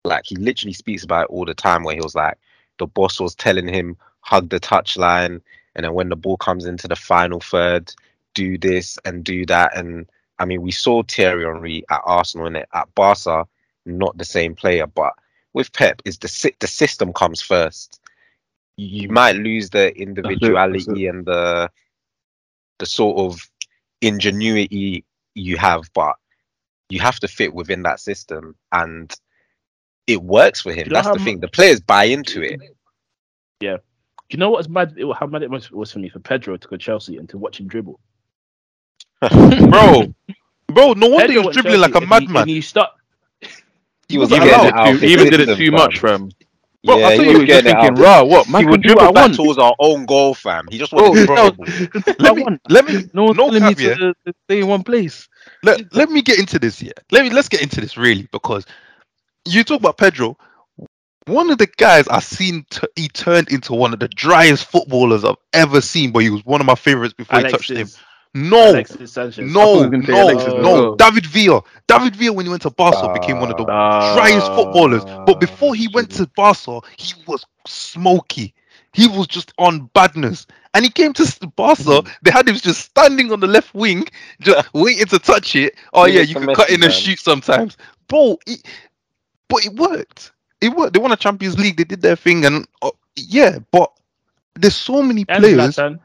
Like, he literally speaks about it all the time, where he was like, the boss was telling him, hug the touchline, and then when the ball comes into the final third, do this and do that. And, I mean, we saw Thierry Henry at Arsenal, and at Barca, not the same player. But with Pep, is the the system comes first. You might lose the individuality and the the sort of ingenuity you have, but you have to fit within that system, and it works for him. You know, that's the thing. The players buy into it. Yeah. Do you know what's mad? It, how mad it was for me for Pedro to go to Chelsea and to watch him dribble, bro. Bro, no wonder he was dribbling like a madman. And you start. He was even did it too much, fam. Bro, yeah, I thought you were just thinking, raw, what? Man, he would dribble back towards our own goal, fam. He just wanted bro, to no, let, me, let me, no, no cap, yeah. to, to stay in one place. Let, let me get into this, yeah. Let me, let's get into this, really, because you talk about Pedro. One of the guys I've seen, t- he turned into one of the driest footballers I've ever seen, but he was one of my favourites before Alexis. He touched him. No, no, no, no. David Villa. David Villa, when he went to Barca, uh, became one of the uh, driest footballers. But before he went to Barca, he was smoky. He was just on badness. And he came to Barca, they had him just standing on the left wing, just waiting to touch it. Oh, yeah, you can cut in and shoot sometimes. Bro, it, but it worked. It worked. They won a Champions League. They did their thing. And uh, yeah, but there's so many players. Zlatan.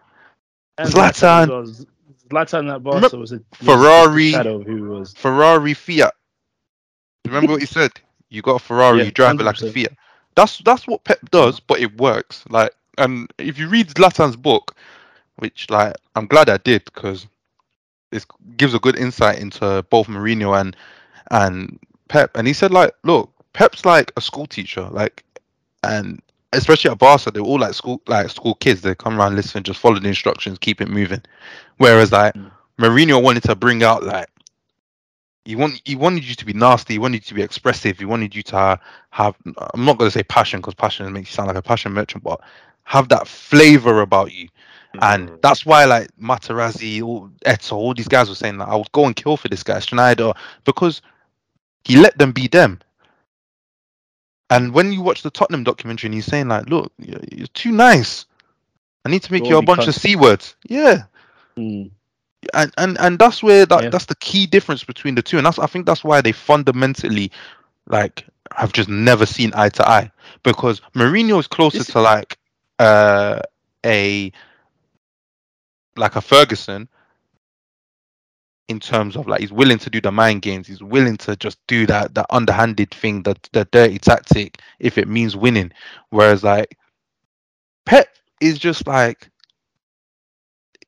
Zlatan. Zlatan at Barca was a Ferrari shadow who was Ferrari Fiat. Remember what he said? You got a Ferrari, yeah, you drive one hundred percent. It like a Fiat. That's that's what Pep does, but it works. Like, and if you read Zlatan's book, which like I'm glad I did because it gives a good insight into both Mourinho and and Pep. And he said like, look, Pep's like a school teacher, like, and especially at Barca, they were all like school, like school kids. They come around, listen, just follow the instructions, keep it moving. Whereas like mm. Mourinho wanted to bring out like he want he wanted you to be nasty, he wanted you to be expressive, he wanted you to have. I'm not going to say passion because passion makes you sound like a passion merchant, but have that flavor about you. Mm. And that's why like Materazzi, all, Eto, all these guys were saying that like, I would go and kill for this guy, Schneider, because he let them be them. And when you watch the Tottenham documentary and he's saying like, look, you're too nice. I need to make you a bunch cunt. Of C words. Yeah. Mm. and and, and that's where that, yeah. that's the key difference between the two, and that's I think that's why they fundamentally like have just never seen eye to eye, because Mourinho is closer is to like uh, a like a Ferguson in terms of like he's willing to do the mind games, he's willing to just do that that underhanded thing, that the dirty tactic if it means winning, whereas like Pep is just like,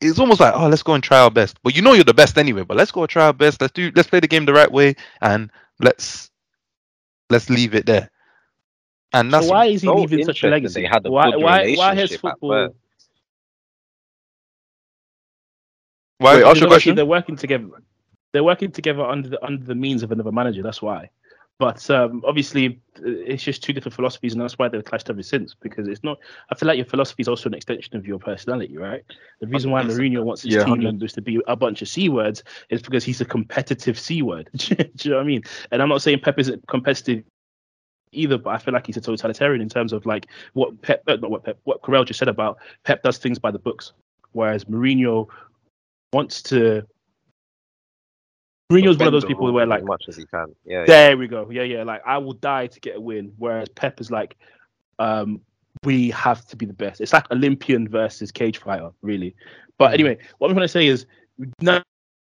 it's almost like, oh, let's go and try our best, but you know you're the best anyway, but let's go and try our best, let's do let's play the game the right way, and let's let's leave it there. And that's so why is he so leaving such a legacy? They had a why, why, why has football Why? Wait, ask your question. They're working together. They're working together under the under the means of another manager. That's why. But um, obviously, it's just two different philosophies, and that's why they've clashed ever since. Because it's not. I feel like your philosophy is also an extension of your personality, right? The reason why Mourinho wants his yeah. team members to be a bunch of C words is because he's a competitive C word. Do you know what I mean? And I'm not saying Pep isn't competitive either, but I feel like he's a totalitarian in terms of like what Pep, not what Pep, what Carell just said about Pep does things by the books, whereas Mourinho wants to. Mourinho's one of those people where, like, as much as he can. Yeah, there yeah. we go. Yeah, yeah. Like, I will die to get a win. Whereas Pep is like, um, we have to be the best. It's like Olympian versus cage fighter, really. But anyway, what I'm trying to say is, now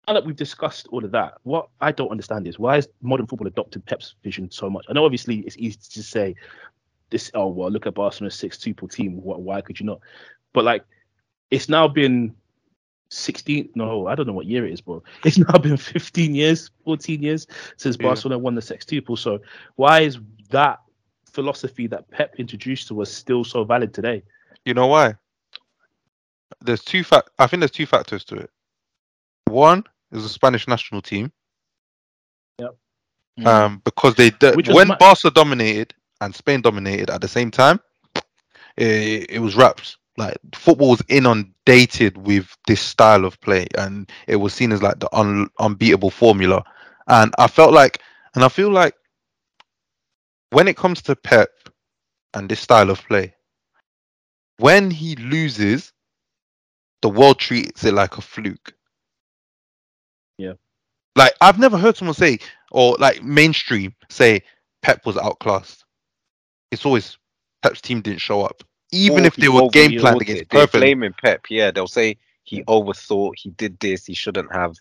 that we've discussed all of that, what I don't understand is why has modern football adopted Pep's vision so much? I know, obviously, it's easy to say this. Oh well, look at Barcelona's six-tuple team. What? Why could you not? But like, it's now been. sixteen no I don't know what year it is, but it's now been fifteen years fourteen years since yeah. Barcelona won the sextuple, so why is that philosophy that Pep introduced to us still so valid today? You know why? There's two fact I think there's two factors to it. One is the Spanish national team, yep. um mm. because they de- when my- Barca dominated and Spain dominated at the same time, it, it was wraps. Like, football was inundated with this style of play, and it was seen as like the un- unbeatable formula. And I felt like, and I feel like when it comes to Pep and this style of play, when he loses, the world treats it like a fluke. Yeah. Like, I've never heard someone say, or like mainstream say, Pep was outclassed. It's always Pep's team didn't show up. Even if they were game planned against Pep, they're blaming Pep. Yeah, they'll say he overthought, he did this, he shouldn't have.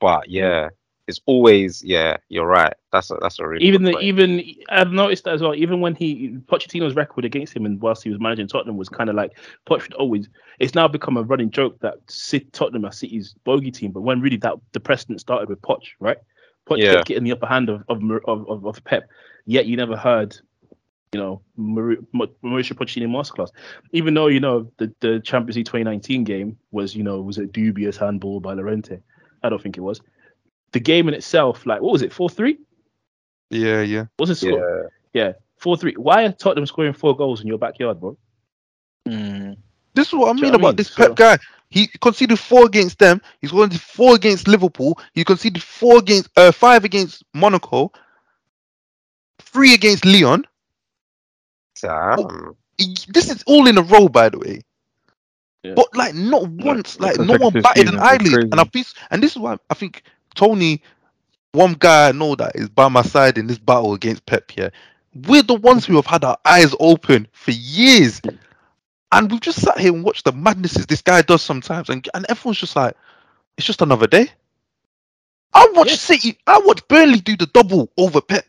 But yeah, it's always yeah. You're right. That's a, that's a really even the, even I've noticed that as well. Even when he Pochettino's record against him, and whilst he was managing Tottenham, was kind of like Poch always. It's now become a running joke that Tottenham are City's bogey team, but when really that the precedent started with Poch, right? Poch yeah. kept getting the upper hand of of of, of, of Pep. Yet you never heard. You know, Mauricio Pochettino masterclass. Even though, you know, the, the Champions League twenty nineteen game was, you know, was a dubious handball by Llorente. I don't think it was. The game in itself, like, what was it, four three? Yeah, yeah. What was the score? Yeah, four three. Yeah, why are Tottenham scoring four goals in your backyard, bro? Mm. This is what I mean, you know what about I mean? this Pep so, guy. He conceded four against them. He's conceded four against Liverpool. He conceded four against, uh, five against Monaco. Three against Lyon. Well, this is all in a row, by the way. Yeah. But like, not once, like, like no one batted an eyelid. And I piece, and this is why I think Tony, one guy I know that is by my side in this battle against Pep here. We're the ones who have had our eyes open for years, and we've just sat here and watched the madnesses this guy does sometimes, and and everyone's just like, it's just another day. I watch yeah. City, I watch Burnley do the double over Pep.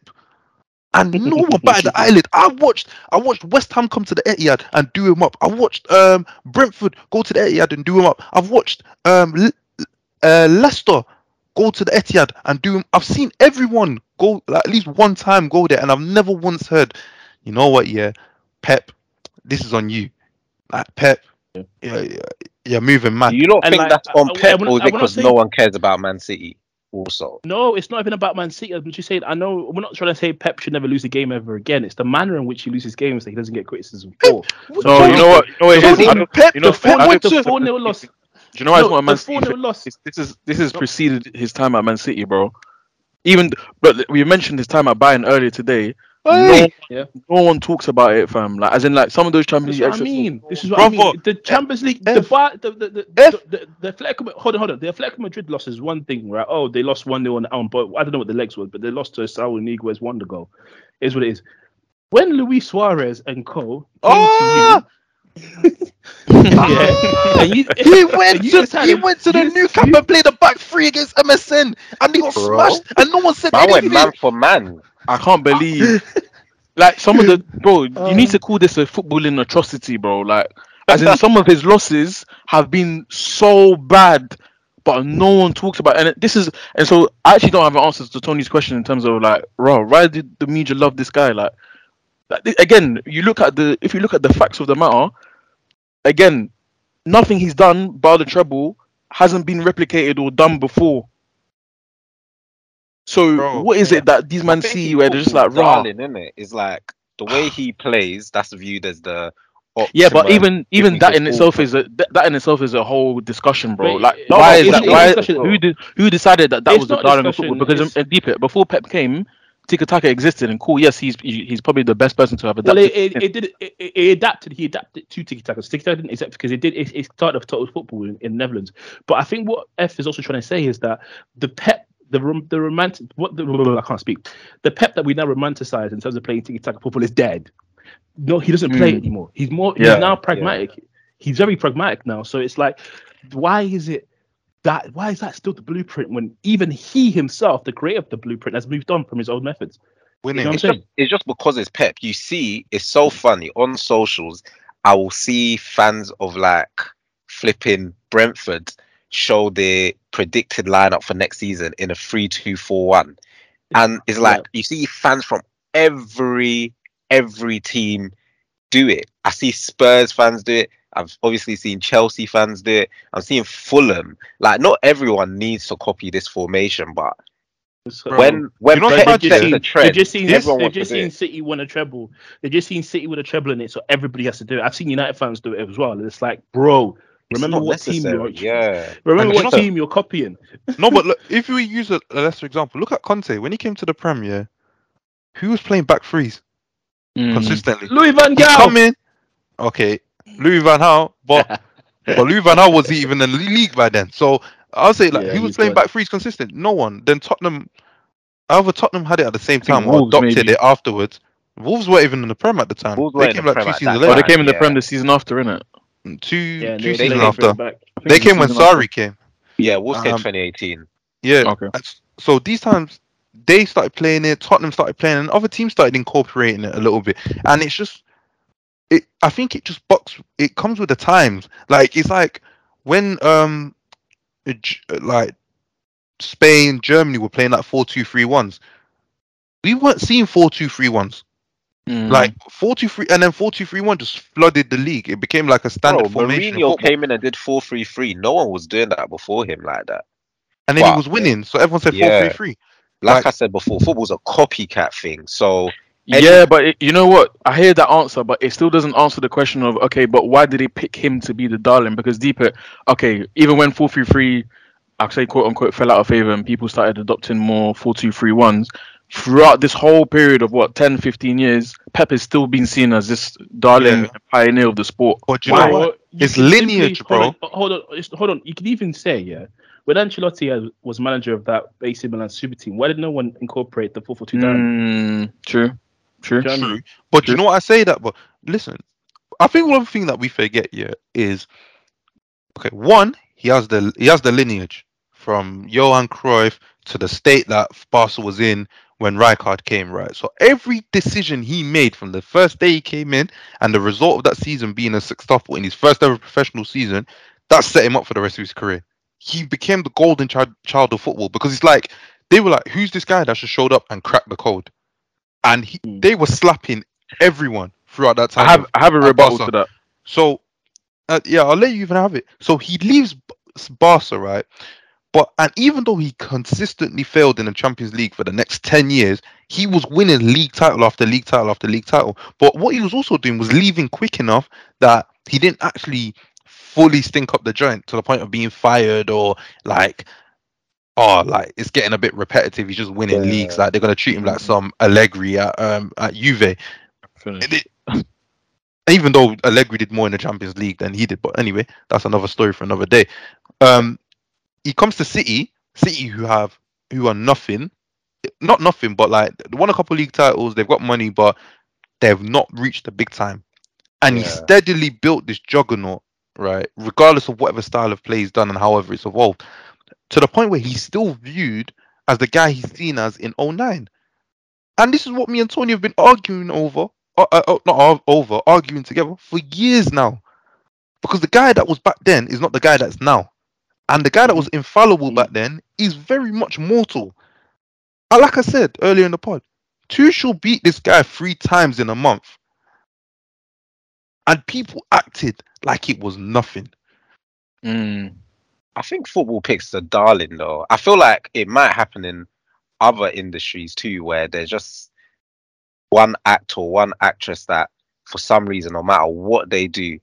And no one batted the eyelid. I watched I watched West Ham come to the Etihad and do him up. I watched um, Brentford go to the Etihad and do him up. I've watched um, Le- uh, Leicester go to the Etihad and do him up. I've seen everyone go, like, at least one time go there, and I've never once heard, you know what, yeah, Pep, this is on you. Like, Pep, yeah, yeah, yeah, you're moving mad. Do you don't and think like, that's on I, Pep I, I, I, or because saying... no one cares about Man City? Also, no, it's not even about Man City. I'm just saying, I know we're not trying to say Pep should never lose a game ever again. It's the manner in which he loses games that he doesn't get criticism for. Pep, so you know what? No, it is. Pep, you know, Pep went to four nil loss. Do you know why it's not a Man City loss? This is this has preceded his time at Man City, bro. Even but we mentioned his time at Bayern earlier today. Hey. No, yeah. no one talks about it, fam. Like, as in, like, some of those Champions League. I mean, this is what I mean. The Champions League, the the the the the, the Atletico, hold on, hold on. The Atletico Madrid loss is one thing, right? Oh, they lost one nil on on, but I don't know what the legs were, but they lost to Saúl Níguez one to go. Is what it is. When Luis Suarez and co. Oh! yeah. you, he went to he went to the new camp and played a back three against M S N, and he got Bro. smashed, and no one said anything. I went man for man. I can't believe, like, some of the bro. You um, need to call this a footballing atrocity, bro. Like, as in, some of his losses have been so bad, but no one talks about it. And this is, and so I actually don't have an answer to Tony's question in terms of, like, bro, why did the media love this guy? Like, again, you look at the if you look at the facts of the matter. Again, nothing he's done, bar the treble, hasn't been replicated or done before. So Bro, what is yeah. it that these men see where they're just like, rah? It? It's like the way he plays, that's viewed as the yeah. But even even that in awful. itself is a th- that in itself is a whole discussion, bro. Wait, like, no, why is that? Why who did who decided that that it's was the darling of football? Because and deep it before Pep came. Tiki Taka existed, and cool, yes, he's he's probably the best person to have adapted. Well, it, it, it did it, it adapted. He adapted to Tiki Taka. So Tiki Taka didn't accept because it did. It, it started off total football in, in the Netherlands. But I think what F is also trying to say is that the Pep, the the romantic, what the I can't speak. The Pep that we now romanticize in terms of playing Tiki Taka football is dead. No, he doesn't mm. play it anymore. He's more. Yeah, he's now pragmatic. Yeah. He's very pragmatic now. So it's like, why is it? That, why is that still the blueprint when even he himself, the creator of the blueprint, has moved on from his old methods? Winning. You know what I'm saying? Just, it's just because it's Pep. You see, it's so funny on socials. I will see fans of, like, flipping Brentford show their predicted lineup for next season in a three two four one, and it's like yeah. you see fans from every every team do it. I see Spurs fans do it. I've obviously seen Chelsea fans do it. I'm seeing Fulham. Like, not everyone needs to copy this formation, but so, when when Pep sets a trend, they've just seen, this, they've just seen City win a treble. They've just seen City win a treble in it, so everybody has to do it. I've seen United fans do it as well. It's like, bro, remember what team you're yeah. remember what team you're copying. No, but look, if we use a, a lesser example, look at Conte when he came to the Premier. Who was playing back threes mm. consistently? Louis van Gaal. Come in, okay. Louis van Gaal, but but Louis van Gaal was even in the league by then. So I'll say, like, yeah, he was playing back threes consistent. No one. Then Tottenham, either Tottenham had it at the same time or Wolves, adopted maybe. it afterwards. Wolves weren't even in the Prem at the time. Wolves they came the like two seasons later. Oh, they came in the yeah. Prem the season after, innit? Two yeah, two seasons after. They came the when Sarri after. came. Yeah, Wolves um, came twenty eighteen. Yeah. Okay. So these times they started playing it. Tottenham started playing, and other teams started incorporating it a little bit. And it's just. It, I think it just bucks. It comes with the times. Like, it's like when um, it, like Spain, Germany were playing like four two three ones. We weren't seeing four two three ones. Mm. Like four two three, and then four two three one just flooded the league. It became like a standard Bro, formation. Mourinho came in and did four three three. No one was doing that before him like that. And then but, he was winning, so everyone said yeah. four three three. Like, like I said before, football's a copycat thing. So. And yeah, but it, you know what? I hear that answer, but it still doesn't answer the question of, okay, but why did they pick him to be the darling? Because deeper, okay, even when four three three, I say quote unquote, fell out of favor and people started adopting more four two three ones, throughout this whole period of what, ten, fifteen years, Pep has still been seen as this darling yeah. pioneer of the sport. But you wow. know what? It's lineage, bro. Hold on, hold on, hold on. You can even say, yeah. when Ancelotti was manager of that A C Milan super team, why did no one incorporate the four four two darling? Mm, true. True, true. true. But true. You know what I say that, but listen, I think one thing that we forget here is, okay, one, he has the he has the lineage from Johan Cruyff to the state that Barca was in when Rijkaard came, right? So every decision he made from the first day he came in and the result of that season being a sextuple in his first ever professional season, that set him up for the rest of his career. He became the golden child, child of football because it's like, they were like, who's this guy that just showed up and cracked the code? And he, they were slapping everyone throughout that time. I have, I have a rebuttal to that. So, uh, yeah, I'll let you even have it. So he leaves Barca, right? But and even though he consistently failed in the Champions League for the next ten years, he was winning league title after league title after league title. But what he was also doing was leaving quick enough that he didn't actually fully stink up the joint to the point of being fired or like oh, like it's getting a bit repetitive. He's just winning yeah. leagues. Like they're gonna treat him like some Allegri at um at Juve. It, even though Allegri did more in the Champions League than he did, but anyway, that's another story for another day. Um, he comes to City, City who have who are nothing, not nothing, but like they won a couple league titles. They've got money, but they've not reached the big time. And yeah. he steadily built this juggernaut, right? Regardless of whatever style of play he's done and however it's evolved, to the point where he's still viewed as the guy he's seen as in oh nine. And this is what me and Tony have been arguing over, uh, uh, not uh, over, arguing together for years now. Because the guy that was back then is not the guy that's now. And the guy that was infallible back then is very much mortal. And like I said earlier in the pod, Tuchel beat this guy three times in a month. And people acted like it was nothing. Mm. I think football picks the darling, though. I feel like it might happen in other industries too, where there's just one actor or one actress that, for some reason, no matter what they do,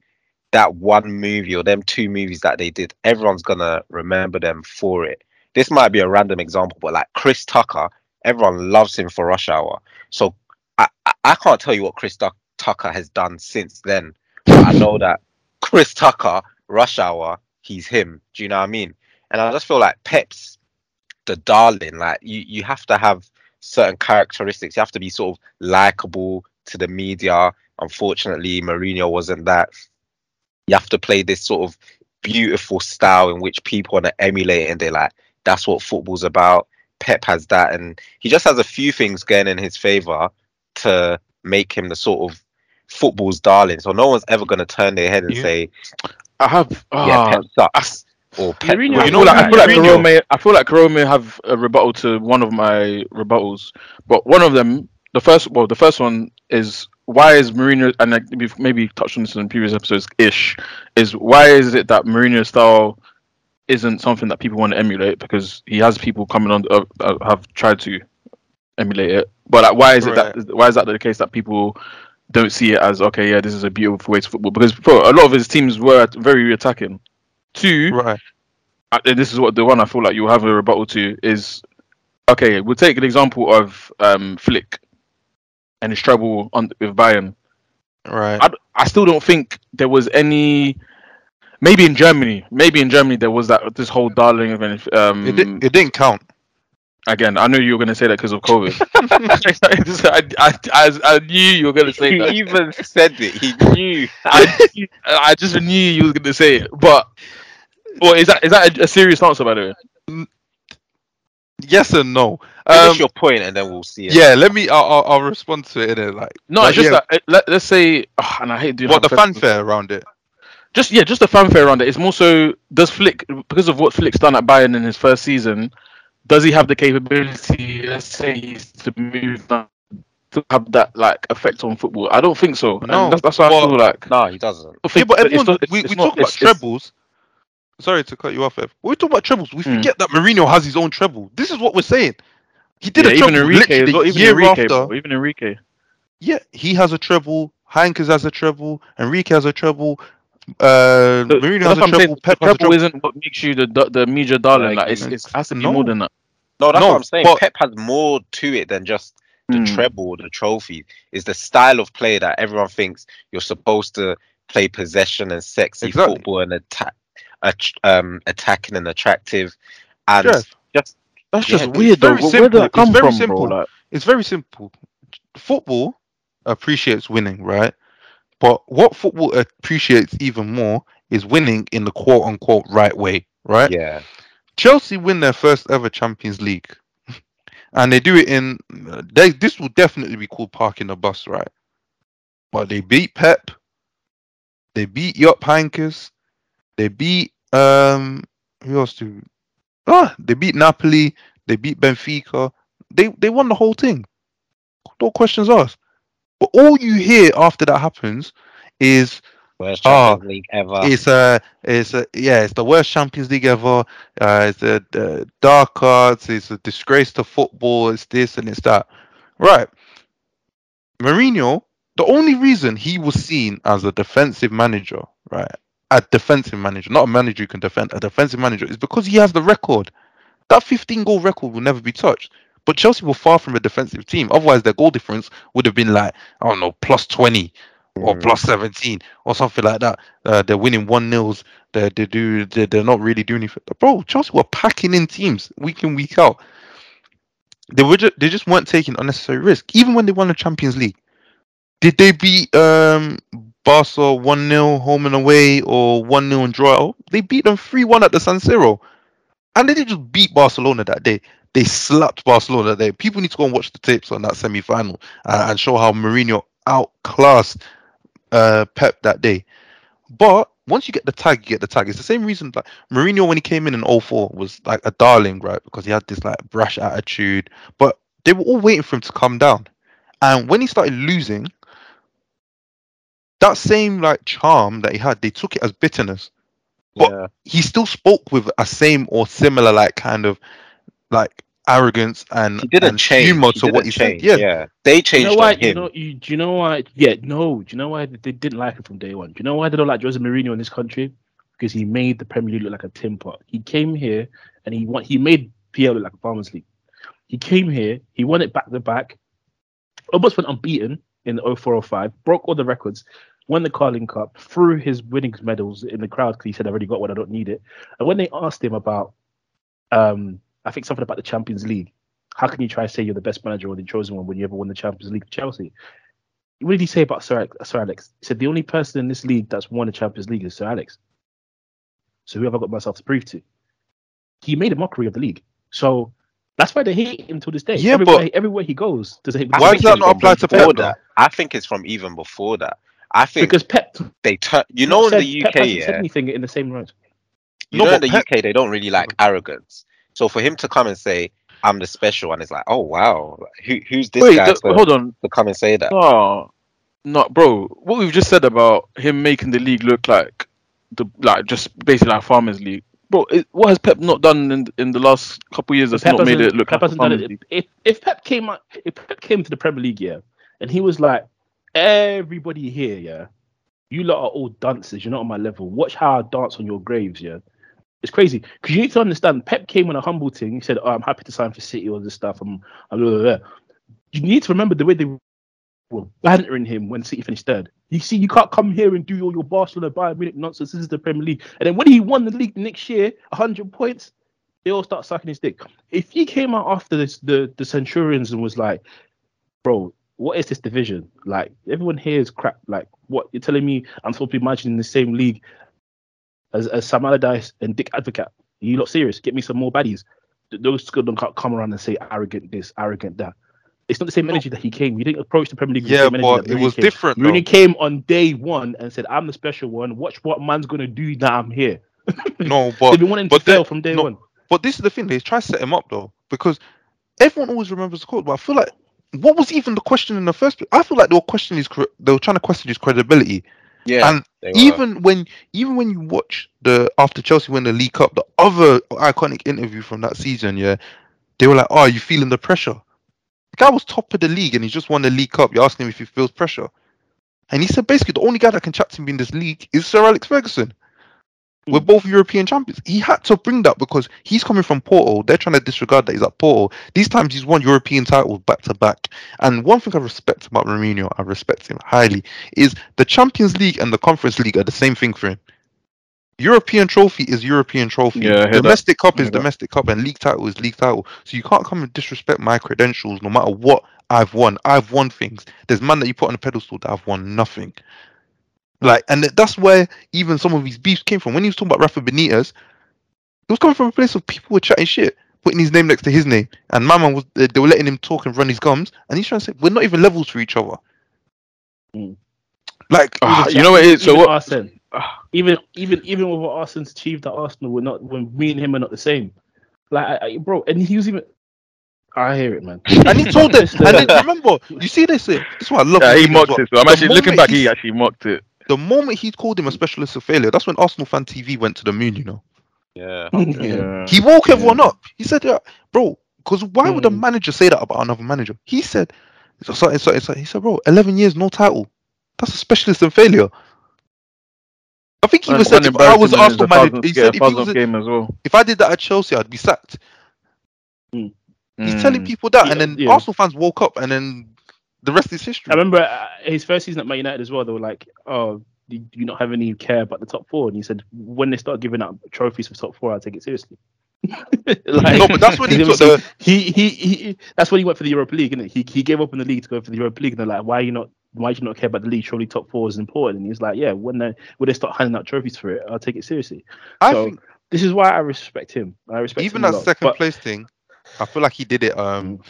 that one movie or them two movies that they did, everyone's going to remember them for it. This might be a random example, but like Chris Tucker, everyone loves him for Rush Hour. So I, I, I can't tell you what Chris Tucker Tucker has done since then, but I know that Chris Tucker, Rush Hour, he's him. Do you know what I mean? And I just feel like Pep's the darling. Like you, you have to have certain characteristics. You have to be sort of likable to the media. Unfortunately, Mourinho wasn't that. You have to play this sort of beautiful style in which people want to emulate, and they're like, "That's what football's about." Pep has that, and he just has a few things going in his favour to make him the sort of football's darling, so no one's ever going to turn their head and you, say I have uh, yeah, Pep sucks or Pep Mourinho, well, you know, like, I feel like Carome, I feel like Carome may have a rebuttal to one of my rebuttals, but one of them, the first well the first one is, why is Mourinho, and like, we've maybe touched on this in previous episodes ish is why is it that Mourinho style isn't something that people want to emulate? Because he has people coming on uh, uh, have tried to emulate it, but like, why is it right. that why is that the case that people don't see it as, okay, yeah, this is a beautiful way to football? Because bro, a lot of his teams were very attacking. Two, right. And this is what the one I feel like you'll have a rebuttal to is, okay, we'll take an example of um, Flick and his trouble on, with Bayern. Right. I, I still don't think there was any. Maybe in Germany, maybe in Germany there was that this whole darling event. Um, it, did, it didn't count. Again, I knew you were going to say that because of COVID. I, I, I knew you were going to say he that. He even said it. He knew. I, I just knew you were going to say it. But, well, is that is that a, a serious answer, by the way? Yes and no. That's um, your point, and then we'll see it. Yeah, let me. I'll, I'll, I'll respond to it in a, like. No, like, it's just yeah. that. Let, let's say, oh, and I hate doing. What the fanfare around it? Just yeah, just the fanfare around it. It's more so does Flick, because of what Flick's done at Bayern in his first season. Does he have the capability, let's say, he's to move down, to have that like effect on football? I don't think so. No, that's, that's what well, I feel like. No, he doesn't. Yeah, but everyone, not, we, we not, talk it's, about it's, trebles. Sorry to cut you off, Ev. When we talk about trebles, we mm. forget that Mourinho has his own treble. This is what we're saying. He did yeah, a treble literally the year Enrique, after. Bro, even Enrique. Yeah, he has a treble. Heinkes has a treble. Enrique has a treble. Uh, so, Mourinho has a treble. Pep has a treble. Isn't what makes you the the, the media darling. Like, like it's it's has to be no. more than that. No, that's no, what I'm saying. But Pep has more to it than just the mm. treble, the trophy. It's the style of play that everyone thinks you're supposed to play possession and sexy exactly. football and attack, um, attacking and attractive. And Jeff, just that's yeah, just weird though. Where did that come it's very from, simple. Bro, like, it's very simple. Football appreciates winning, right? But what football appreciates even more is winning in the quote unquote right way, right? Yeah. Chelsea win their first ever Champions League, and they do it in. They this will definitely be called parking the bus, right? But they beat Pep, they beat Jupp Heynckes, they beat um who else do? Ah, they beat Napoli, they beat Benfica, they they won the whole thing. No questions asked. But all you hear after that happens is. Worst Champions oh, League ever. It's a, it's a, yeah, it's the worst Champions League ever. Uh, it's a, a dark arts. It's a disgrace to football. It's this and it's that. Right. Mourinho, the only reason he was seen as a defensive manager, right, a defensive manager, not a manager who can defend, a defensive manager, is because he has the record. That fifteen goal record will never be touched. But Chelsea were far from a defensive team. Otherwise, their goal difference would have been like, I don't know, plus twenty or mm. plus seventeen or something like that. Uh, they're winning one nil. They're, they do, they're, they're not really doing anything. Bro, Chelsea were packing in teams week in, week out. They were just, they just weren't taking unnecessary risk. Even when they won the Champions League. Did they beat um, Barca one nil home and away or one nil and draw? Oh, they beat them three one at the San Siro. And they didn't just beat Barcelona that day. They slapped Barcelona that day. People need to go and watch the tapes on that semi-final uh, and show how Mourinho outclassed uh, Pep that day. But once you get the tag, you get the tag. It's the same reason that Mourinho, when he came in in oh four, was like a darling, right? Because he had this like brash attitude. But they were all waiting for him to come down. And when he started losing, that same like charm that he had, they took it as bitterness. But yeah. He still spoke with a same or similar like kind of like arrogance and, he didn't and change. humor he to didn't what he change. said. Yeah. yeah, they changed you know why, on him. You know, you, do you know why? Yeah, no. Do you know why they didn't like him from day one? Do you know why they don't like Jose Mourinho in this country? Because he made the Premier League look like a tin pot. He came here and he won, he made P L look like a farmers league. He came here, he won it back to back, almost went unbeaten in the oh four oh five, broke all the records, won the Carling Cup, threw his winnings medals in the crowd because he said, I already got one, I don't need it. And when they asked him about, um, I think something about the Champions League, how can you try to say you're the best manager or the chosen one when you ever won the Champions League with Chelsea? What did he say about Sir, Sir Alex? He said, the only person in this league that's won the Champions League is Sir Alex. So who have I got myself to prove to? He made a mockery of the league. So that's why they hate him to this day. Yeah, everywhere, but everywhere he goes, does hate him. Why does that not apply to Pep? That? I think it's from even before that. I think because Pep, they turn. You know, said, in the U K, Pep hasn't yeah, said anything in the same road. You no, know, in the Pep, U K, they don't really like arrogance. So for him to come and say, "I'm the special," and it's like, "Oh wow, who who's this Wait, guy?" Th- to, hold on, to come and say that. Oh, no, bro. What we've just said about him making the league look like the like just basically like Farmers League. Bro, it, what has Pep not done in in the last couple of years that's Pep not made it look Pep like done it. If if Pep came up, if Pep came to the Premier League, yeah, and he was like, everybody here, yeah, you lot are all dancers, you're not on my level. Watch how I dance on your graves, yeah. It's crazy. Because you need to understand, Pep came on a humble thing, he said, oh, I'm happy to sign for City, all this stuff, I'm, I'm blah, blah, blah. You need to remember the way they were bantering him when City finished third. You see, you can't come here and do all your Barcelona, Bayern Munich nonsense. This is the Premier League. And then when he won the league next year, one hundred points, they all start sucking his dick. If he came out after this, the, the Centurions and was like, bro, what is this division? Like, everyone here is crap. Like, what? You're telling me I'm supposed to be managing in the same league as, as Sam Allardyce and Dick Advocat? You lot serious? Get me some more baddies. Those people don't come around and say arrogant this, arrogant that. It's not the same energy that he came. You didn't approach the Premier League with yeah, the same energy. Yeah, but it was came. different. You only came on day one and said, I'm the special one. Watch what man's going to do now I'm here. No, but... They've been wanting to fail from day no, one. But this is the thing. They try to set him up, though. Because everyone always remembers the quote, but I feel like what was even the question in the first place? I feel like they were questioning his, they were trying to question his credibility. Yeah. And even when, even when you watch the after Chelsea win the League Cup, the other iconic interview from that season, yeah, they were like, "Oh, are you feeling the pressure?" The guy was top of the league and he just won the League Cup. You're asking him if he feels pressure, and he said basically the only guy that can chat to me in this league is Sir Alex Ferguson. We're both European champions. He had to bring that because he's coming from Porto. They're trying to disregard that he's at Porto. These times he's won European titles back to back. And one thing I respect about Mourinho, I respect him highly, is the Champions League and the Conference League are the same thing for him. European trophy is European trophy. Yeah, domestic that. cup is domestic cup and league title is league title. So you can't come and disrespect my credentials no matter what I've won. I've won things. There's man that you put on a pedestal that I've won nothing. Like, and that's where even some of his beefs came from. When he was talking about Rafa Benitez, it was coming from a place of people were chatting shit, putting his name next to his name, and my man was they were letting him talk and run his gums, and he's trying to say we're not even levels for each other. Mm. Like, uh, you know what it is. So what? Arsene, even even even with what Arsene's achieved at Arsenal, we're not when me and him are not the same. Like, I, I, bro, and he was even. I hear it, man. And he told them. And then, remember, you see this here. This is what I love. Yeah, he mocked it. So I'm actually looking back. He actually mocked it. The moment he called him a specialist of failure, that's when Arsenal Fan T V went to the moon, you know. Yeah. yeah. He woke everyone yeah. up. He said, yeah, bro, because why mm. would a manager say that about another manager? He said, sorry, sorry, sorry. He said, bro, eleven years, no title. That's a specialist in failure. I think he was said, if I was Arsenal manager, he said, if, he was a, well. if I did that at Chelsea, I'd be sacked. Mm. He's mm. telling people that, yeah, and then yeah. Arsenal fans woke up, and then the rest is history. I remember uh, his first season at Man United as well. They were like, "Oh, do you, you not have any care about the top four?" And he said, "When they start giving out trophies for top four, I take it seriously." like, no, but that's when he took the... he, he he. That's when he went for the Europa League, isn't it? He he gave up on the league to go for the Europa League, and they're like, "Why are you not? Why do you not care about the league? Surely top four is important." And he's like, "Yeah, when they when they start handing out trophies for it, I'll take it seriously." I so think... this is why I respect him. I respect even him that a lot, second but... place thing. I feel like he did it um,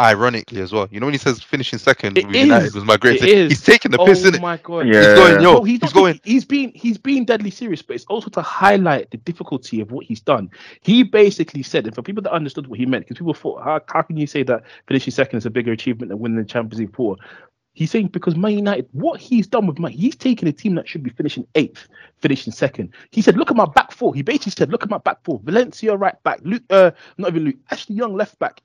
ironically as well. You know when he says finishing second it with United is, was my greatest. He's taking the oh piss in it. Oh my god! Yeah. He's going, yo, no, he's, he's going. Being, he's being he's being deadly serious, but it's also to highlight the difficulty of what he's done. He basically said, and for people that understood what he meant, because people thought, how, how can you say that finishing second is a bigger achievement than winning the Champions League four? He's saying because Man United, what he's done with Man, he's taken a team that should be finishing eighth, finishing second. He said, look at my back four. He basically said, look at my back four. Valencia right back, Luke, uh, not even Luke, Ashley Young left back,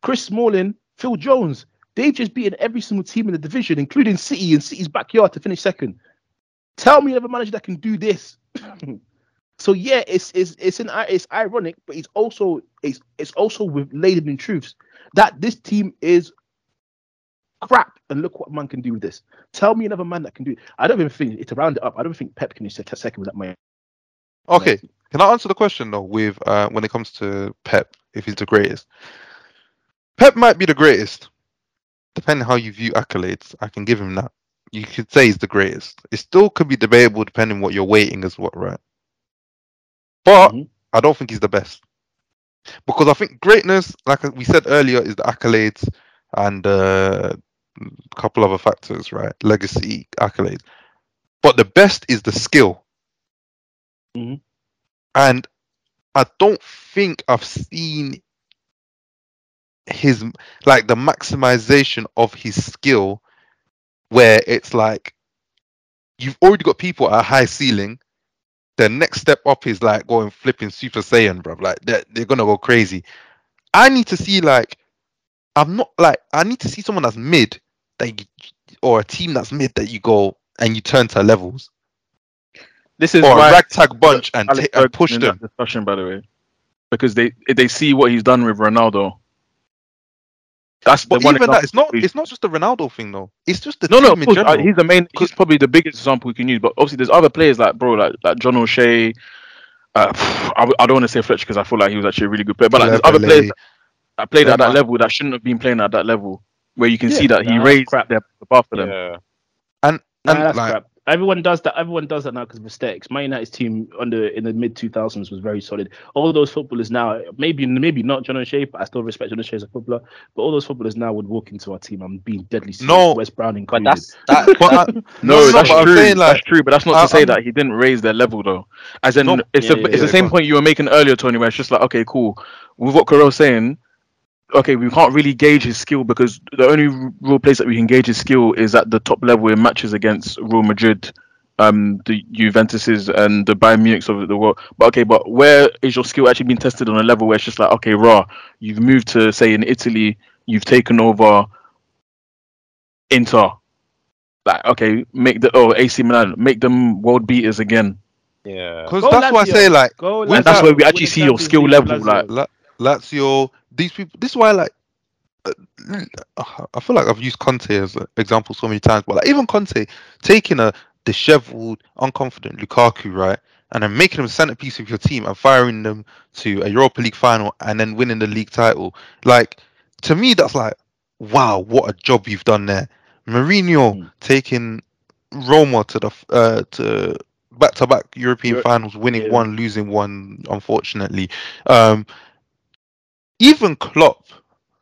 Chris Smalling, Phil Jones. They've just beaten every single team in the division, including City and City's backyard to finish second. Tell me another manager that can do this. So yeah, it's it's it's an it's ironic, but it's also it's it's also with laden in truths that this team is crap, and look what man can do with this. Tell me another man that can do it. I don't even think, to round it up, I don't think Pep can second second with that man. Okay, can I answer the question though? With uh, when it comes to Pep, if he's the greatest, Pep might be the greatest, depending how you view accolades. I can give him that. You could say he's the greatest. It still could be debatable depending on what you're weighting as what, right? But mm-hmm. I don't think he's the best, because I think greatness, like we said earlier, is the accolades and uh, a couple other factors, right? Legacy, accolades. But the best is the skill. Mm-hmm. And I don't think I've seen his, like, the maximization of his skill where it's like you've already got people at a high ceiling. The next step up is like going flipping Super Saiyan, bruv. Like, they're, they're going to go crazy. I need to see, like, I'm not like I need to see someone that's mid, that you, or a team that's mid that you go and you turn to levels. This is or why a ragtag bunch and, t- and push in them. That discussion, by the way, because they they see what he's done with Ronaldo. That's but the one even that it's not it's not just the Ronaldo thing though. It's just the no team no. In course, general. Uh, he's the main. He's probably the biggest example we can use. But obviously, there's other players like bro, like like John O'Shea. Uh, I, I don't want to say Fletcher because I feel like he was actually a really good player. But like, there's other players. That, I played yeah, at that man. level that shouldn't have been playing at that level, where you can yeah, see that nah, he raised crap there above for them. Yeah. And, and nah, that's like, crap. Everyone does that. Everyone does that now because of mistakes. Man United's team under in the mid two thousands was very solid. All those footballers now, maybe maybe not John O'Shea, but I still respect John O'Shea as a footballer. But all those footballers now would walk into our team and being deadly serious. No, West Brown included. But that's, that, but I, no, no, that's no, true. Saying, like, that's true. But that's not I, to say I'm, that he didn't raise their level though. As in, no, it's yeah, a, yeah, it's yeah, the yeah, same point you were making earlier, Tony. Where it's just like, okay, cool. With what Carell's saying. Okay, we can't really gauge his skill because the only real place that we can gauge his skill is at the top level in matches against Real Madrid, um, the Juventuses and the Bayern Munichs of the world. But okay, but where is your skill actually being tested on a level where it's just like, okay, raw, you've moved to, say, in Italy, you've taken over Inter. Like, okay, make the, oh, A C Milan, make them world beaters again. Yeah. Because that's why I say, like, and that's where we actually see your skill level, like. Lazio, these people. This is why, like, uh, I feel like I've used Conte as an example so many times. But like, even Conte taking a dishevelled, unconfident Lukaku, right, and then making him a centerpiece of your team and firing them to a Europa League final and then winning the league title. Like, to me, that's like, wow, what a job you've done there. Mourinho mm. taking Roma to the uh, to back-to-back European You're, finals, winning yeah. one, losing one, unfortunately. Um, Even Klopp,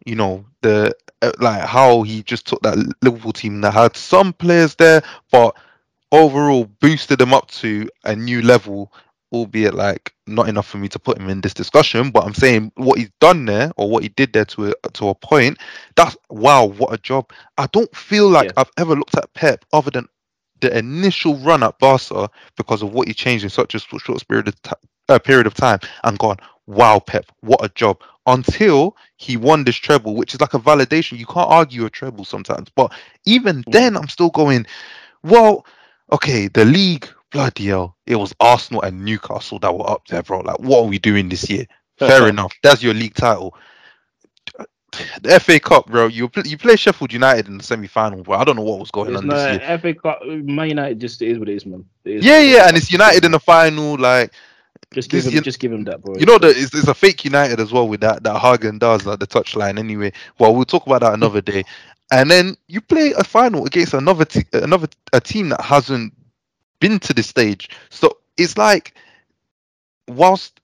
you know, the uh, like how he just took that Liverpool team that had some players there, but overall boosted them up to a new level, albeit like not enough for me to put him in this discussion. But I'm saying what he's done there or what he did there to a, to a point, that's wow, what a job. I don't feel like yeah. I've ever looked at Pep other than the initial run at Barca because of what he changed in such a short period of, t- uh, period of time and gone, wow, Pep, what a job. Until he won this treble, which is like a validation. You can't argue a treble sometimes. But even then, I'm still going, well, okay, the league, bloody hell, it was Arsenal and Newcastle that were up there, bro. Like, what are we doing this year? Fair enough. That's your league title. The F A Cup, bro. You play, you play Sheffield United in the semi-final, bro. I don't know what was going it's on this year. F A Cup, Man United just is what it is, man. It is yeah, yeah, it and it's United in the final, like. Just give, this, him, you, just give him that, bro. You know, the, it's, it's a fake United as well with that that Hagen-Dazs at like the touchline. Anyway, well, we'll talk about that another day. And then you play a final against another te- another a team that hasn't been to this stage. So it's like, whilst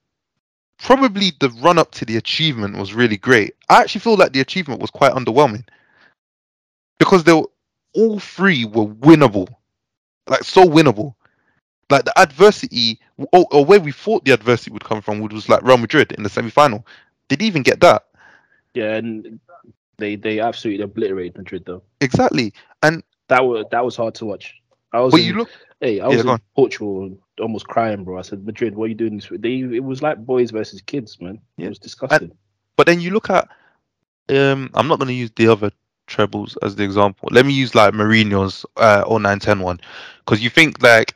probably the run up to the achievement was really great, I actually feel like the achievement was quite underwhelming because they were, all three were winnable, like so winnable. Like the adversity, or, or where we thought the adversity would come from, was like Real Madrid in the semi-final. Did even get that? Yeah, and they they absolutely obliterated Madrid though. Exactly, and that was that was hard to watch. I was, but in, you look, hey, I was yeah, in Portugal, almost crying, bro. I said, Madrid, what are you doing this? They it was like boys versus kids, man. Yeah. It was disgusting. And, but then you look at, um, I'm not going to use the other trebles as the example. Let me use like Mourinho's uh, oh nine ten one, because you think like.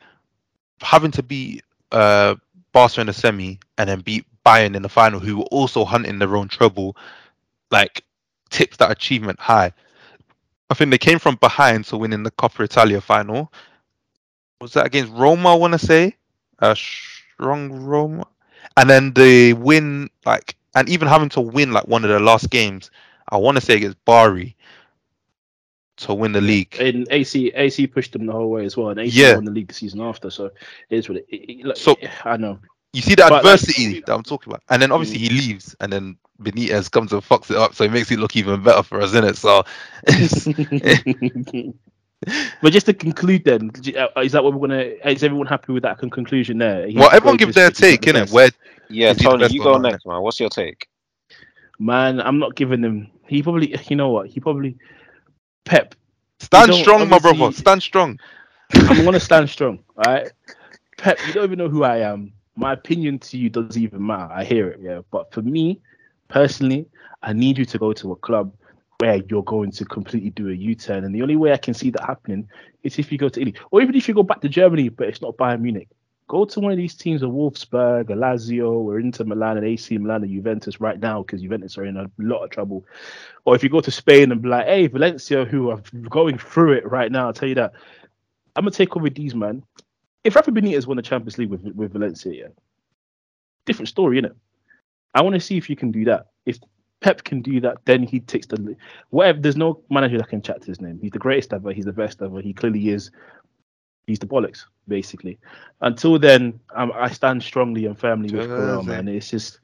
Having to beat uh, Barca in the semi and then beat Bayern in the final, who were also hunting their own treble, like tips that achievement high. I think they came from behind to winning the Coppa Italia final. Was that against Roma? I want to say uh, strong Roma, and then they win like, and even having to win like one of their last games. I want to say against Bari to win the league, and A C A C pushed them the whole way as well, and A C yeah. won the league the season after. So it's what it, it, like, so I know you see the but adversity like, that I'm talking about, and then obviously mm. he leaves, and then Benitez comes and fucks it up, so it makes it look even better for us, innit? So, but just to conclude, then is that what we're gonna? Is everyone happy with that conclusion there? He well, everyone give their take, innit? Where yeah, Tony, you go next, man. What's your take? Man, I'm not giving him. He probably, you know what? He probably. Pep, stand strong, my brother. Stand strong. I'm gonna stand strong. All right, Pep. You don't even know who I am. My opinion to you doesn't even matter. I hear it, yeah. But for me, personally, I need you to go to a club where you're going to completely do a U-turn, and the only way I can see that happening is if you go to Italy, or even if you go back to Germany, but it's not Bayern Munich. Go to one of these teams, a Wolfsburg, a Lazio, or Inter Milan, and A C Milan, and Juventus right now, because Juventus are in a lot of trouble. Or if you go to Spain and be like, hey, Valencia, who are going through it right now, I'll tell you that. I'm going to take over these, man. If Rafa Benitez won the Champions League with, with Valencia, yeah, different story, innit? I want to see if you can do that. If Pep can do that, then he takes the... Whatever. There's no manager that can chat to his name. He's the greatest ever. He's the best ever. He clearly is... He's the bollocks, basically. Until then, um, I stand strongly and firmly with Carell, man. It's just,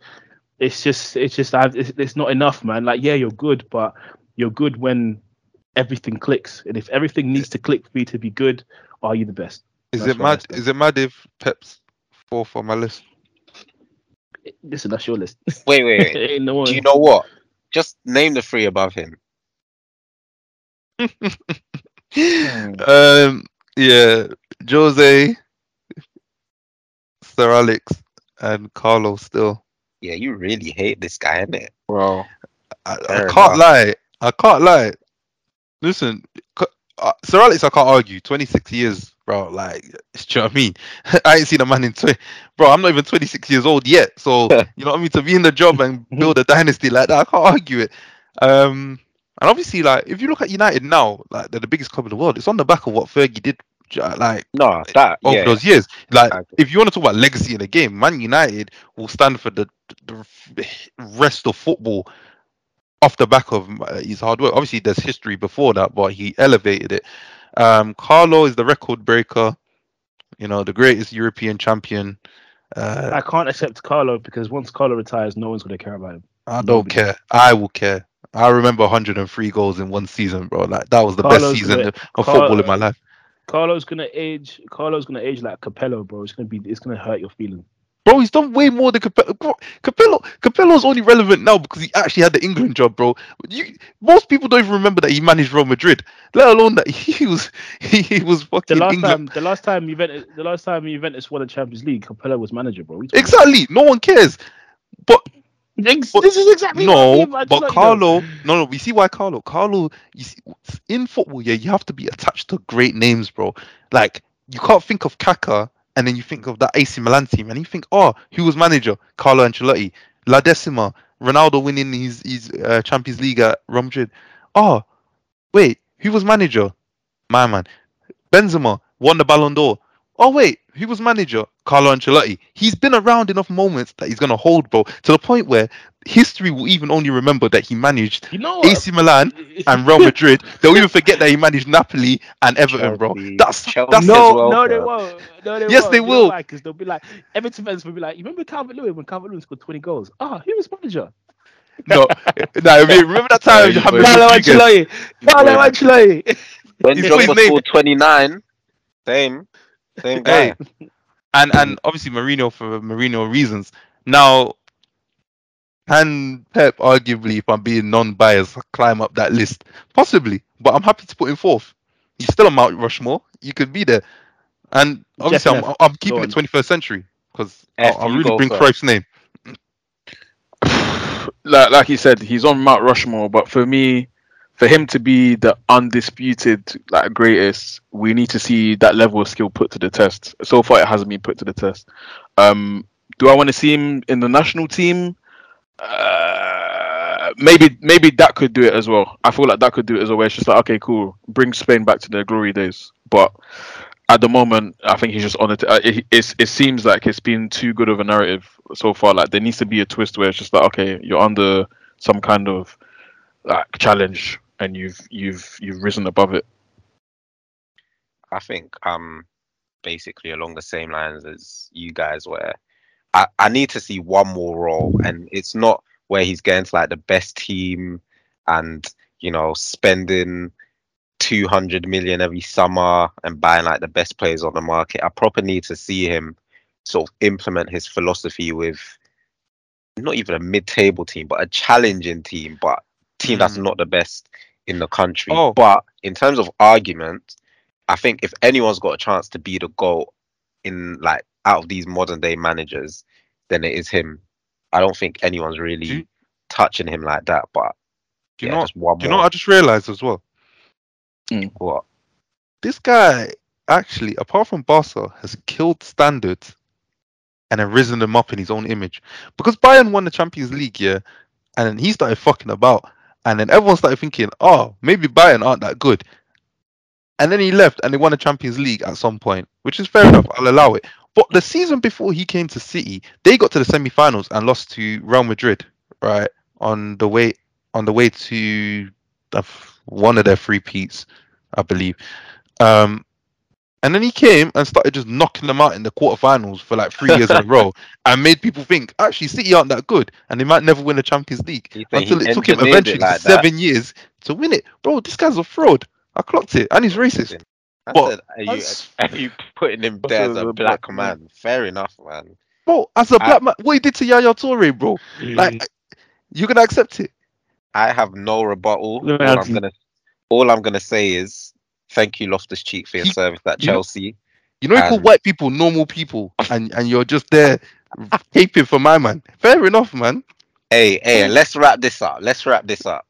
it's just, it's just, I've, it's, it's not enough, man. Like, yeah, you're good, but you're good when everything clicks. And if everything needs to click for you to be good, are you the best? Is that's it mad? Is it mad if Pep's fourth on my list? Listen, that's your list. Wait, wait, wait. no Do you know what? Just name the three above him. um. Yeah, Jose, Sir Alex, and Carlo still. Yeah, you really hate this guy, innit? Bro, I, I can't enough. lie. I can't lie. Listen, uh, Sir Alex, I can't argue. twenty-six years, bro. Like, do you know what I mean? I ain't seen a man in twenty. Bro, I'm not even twenty-six years old yet. So, you know what I mean? To be in the job and build a dynasty like that, I can't argue it. Um... And obviously, like, if you look at United now, like, they're the biggest club in the world. It's on the back of what Fergie did, like, no, that, over yeah. those years. Like, if you want to talk about legacy in the game, Man United will stand for the, the rest of football off the back of his hard work. Obviously, there's history before that, but he elevated it. Um, Carlo is the record breaker, you know, the greatest European champion. Uh, I can't accept Carlo because once Carlo retires, no one's going to care about him. I don't Nobody. care. I will care. I remember one hundred three goals in one season, bro. Like that was the Carlo's best season gonna, of Carlo, football in my life. Carlo's gonna age. Carlo's gonna age like Capello, bro. It's gonna be. It's gonna hurt your feelings. Bro, he's done way more than Capello. Bro, Capello. Capello's only relevant now because he actually had the England job, bro. You, most people don't even remember that he managed Real Madrid, let alone that he was he, he was fucking the last England. Time, the last time Juventus, the last time Juventus won the Champions League, Capello was manager, bro. Exactly. No one cares, but. This but, is exactly no, what I mean, but Carlo. Know. No, no, we see why Carlo. Carlo, you see, in football, yeah, you have to be attached to great names, bro. Like you can't think of Kaká, and then you think of that A C Milan team, and you think, oh, who was manager? Carlo Ancelotti, La Decima, Ronaldo winning his his uh, Champions League at Real Madrid. Oh, wait, who was manager? My man, Benzema won the Ballon d'Or. Oh wait, who was manager? Carlo Ancelotti. He's been around enough moments that he's gonna hold, bro, to the point where history will even only remember that he managed you know A C Milan and Real Madrid. They'll even forget that he managed Napoli and Everton, Chelsea, bro. That's Chelsea that's no, well, no, bro. They won't. No, they yes, won't. They you will. Because they'll be like Everton fans will be like, you remember Calvert-Lewin when Calvert-Lewin scored twenty goals? Ah, oh, who was manager? No, no. Remember that time? Carlo Ancelotti. Carlo Ancelotti. When Drogba scored twenty-nine, same. Same guy. Hey. And and obviously Mourinho for Mourinho reasons. Now, can Pep arguably, if I'm being non-biased, climb up that list? Possibly, but I'm happy to put him fourth. He's still on Mount Rushmore. You could be there. And obviously, Jeff, I'm Jeff, I'm keeping it twenty-first century because I'll, I'll really bring Cruyff's name. Like like he said, he's on Mount Rushmore, but for me. For him to be the undisputed like greatest, we need to see that level of skill put to the test. So far, it hasn't been put to the test. Um, do I want to see him in the national team? Uh, maybe, maybe that could do it as well. I feel like that could do it as well. Where it's just like, okay, cool, bring Spain back to their glory days. But at the moment, I think he's just on it. It, it, it seems like it's been too good of a narrative so far. Like there needs to be a twist where it's just like, okay, you're under some kind of like challenge. And you've you've you've risen above it. I think um basically along the same lines as you guys were. I, I need to see one more role, and it's not where he's getting to like the best team and you know spending two hundred million every summer and buying like the best players on the market. I properly need to see him sort of implement his philosophy with not even a mid-table team, but a challenging team, but team that's not the best in the country. Oh. But in terms of argument, I think if anyone's got a chance to be the goal in like out of these modern day managers, then it is him. I don't think anyone's really you, touching him like that. But do you yeah, know? Just one do you know? What I just realised as well. Mm. What this guy actually, apart from Barca, has killed standards and have risen them up in his own image. Because Bayern won the Champions League, yeah, and then he started fucking about. And then everyone started thinking, oh, maybe Bayern aren't that good. And then he left and they won the Champions League at some point, which is fair enough. I'll allow it. But the season before he came to City, they got to the semi-finals and lost to Real Madrid, right? On the way on the way to one of their three-peats, I believe. Um, and then he came and started just knocking them out in the quarterfinals for like three years in a row and made people think, actually, City aren't that good and they might never win the Champions League until it took him eventually like seven that. years to win it. Bro, this guy's a fraud. I clocked it. And he's racist. But, said, are, you, are you putting him there as a black man? Fair enough, man. Bro, as a black I, man, what he did to Yaya Toure, bro, mm. like, you're going to accept it? I have no rebuttal. All I'm gonna, all I'm going to say is, thank you, Loftus Cheek, for your he, service at you Chelsea. You know, you call white people normal people, and, and you're just there caping for my man. Fair enough, man. Hey, hey, let's wrap this up. Let's wrap this up.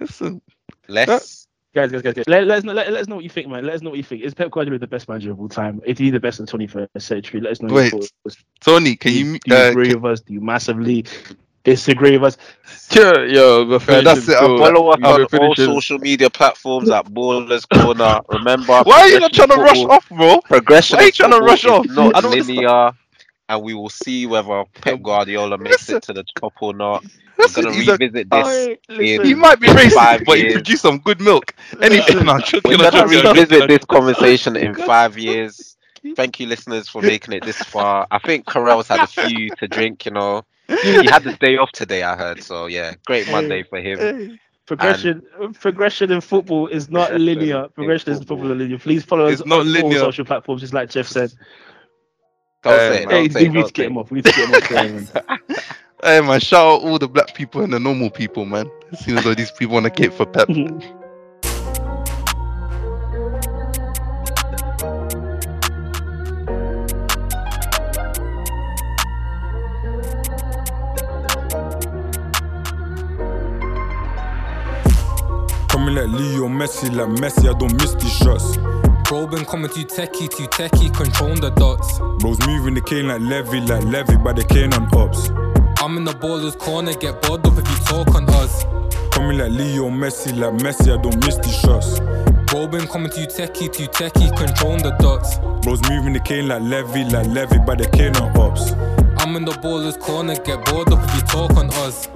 Listen, let's guys, guys, guys, guys. Let, let's know, let, let us know what you think, man. Let us know what you think. Is Pep Guardiola the best manager of all time? Is he the best in the twenty-first century? Let us know. Wait, Tony, can you, you, do you uh, agree can... with us? Do you massively disagree with us? Sure, yo, but that's it. Cool. Follow us on all social media platforms at Ballers Corner. Remember, why are you not trying to rush off, bro? Progression. Why are you trying to rush off? Not linear, and we will see whether Pep Guardiola makes listen. it to the top or not. Listen, We're gonna revisit a, this. Right, he might be racist, but he produced some good milk. Anything? No, We're gonna revisit this conversation in five years. Thank you, listeners, for making it this far. I think Carell's had a few to drink, you know. He had the day off today, I heard. So yeah, great Monday for him. Progression, and progression in football is not linear. Progression in football is not linear. Please follow us on all social platforms, just like Jeff said. Don't say it. We need to get him off. We need to get him off. Hey man, shout out all the black people and the normal people, man. It seems like these people want to cape for Pep. Like Leo Messi, like Messi, I don't miss these shots. Bro been coming too techie, too techie, controlling the dots. Bro's moving the cane like Levy, like Levy, by the cane on ups. I'm in the baller's corner, get bored up if you talk on us. Coming like Leo Messi, like Messi, I don't miss these shots. Bro been coming to you techie, to you techie, controlling the dots. Bro's moving the cane like Levy, like Levy, but the cane not ups. I'm in the baller's corner, get bored up if you talk on us.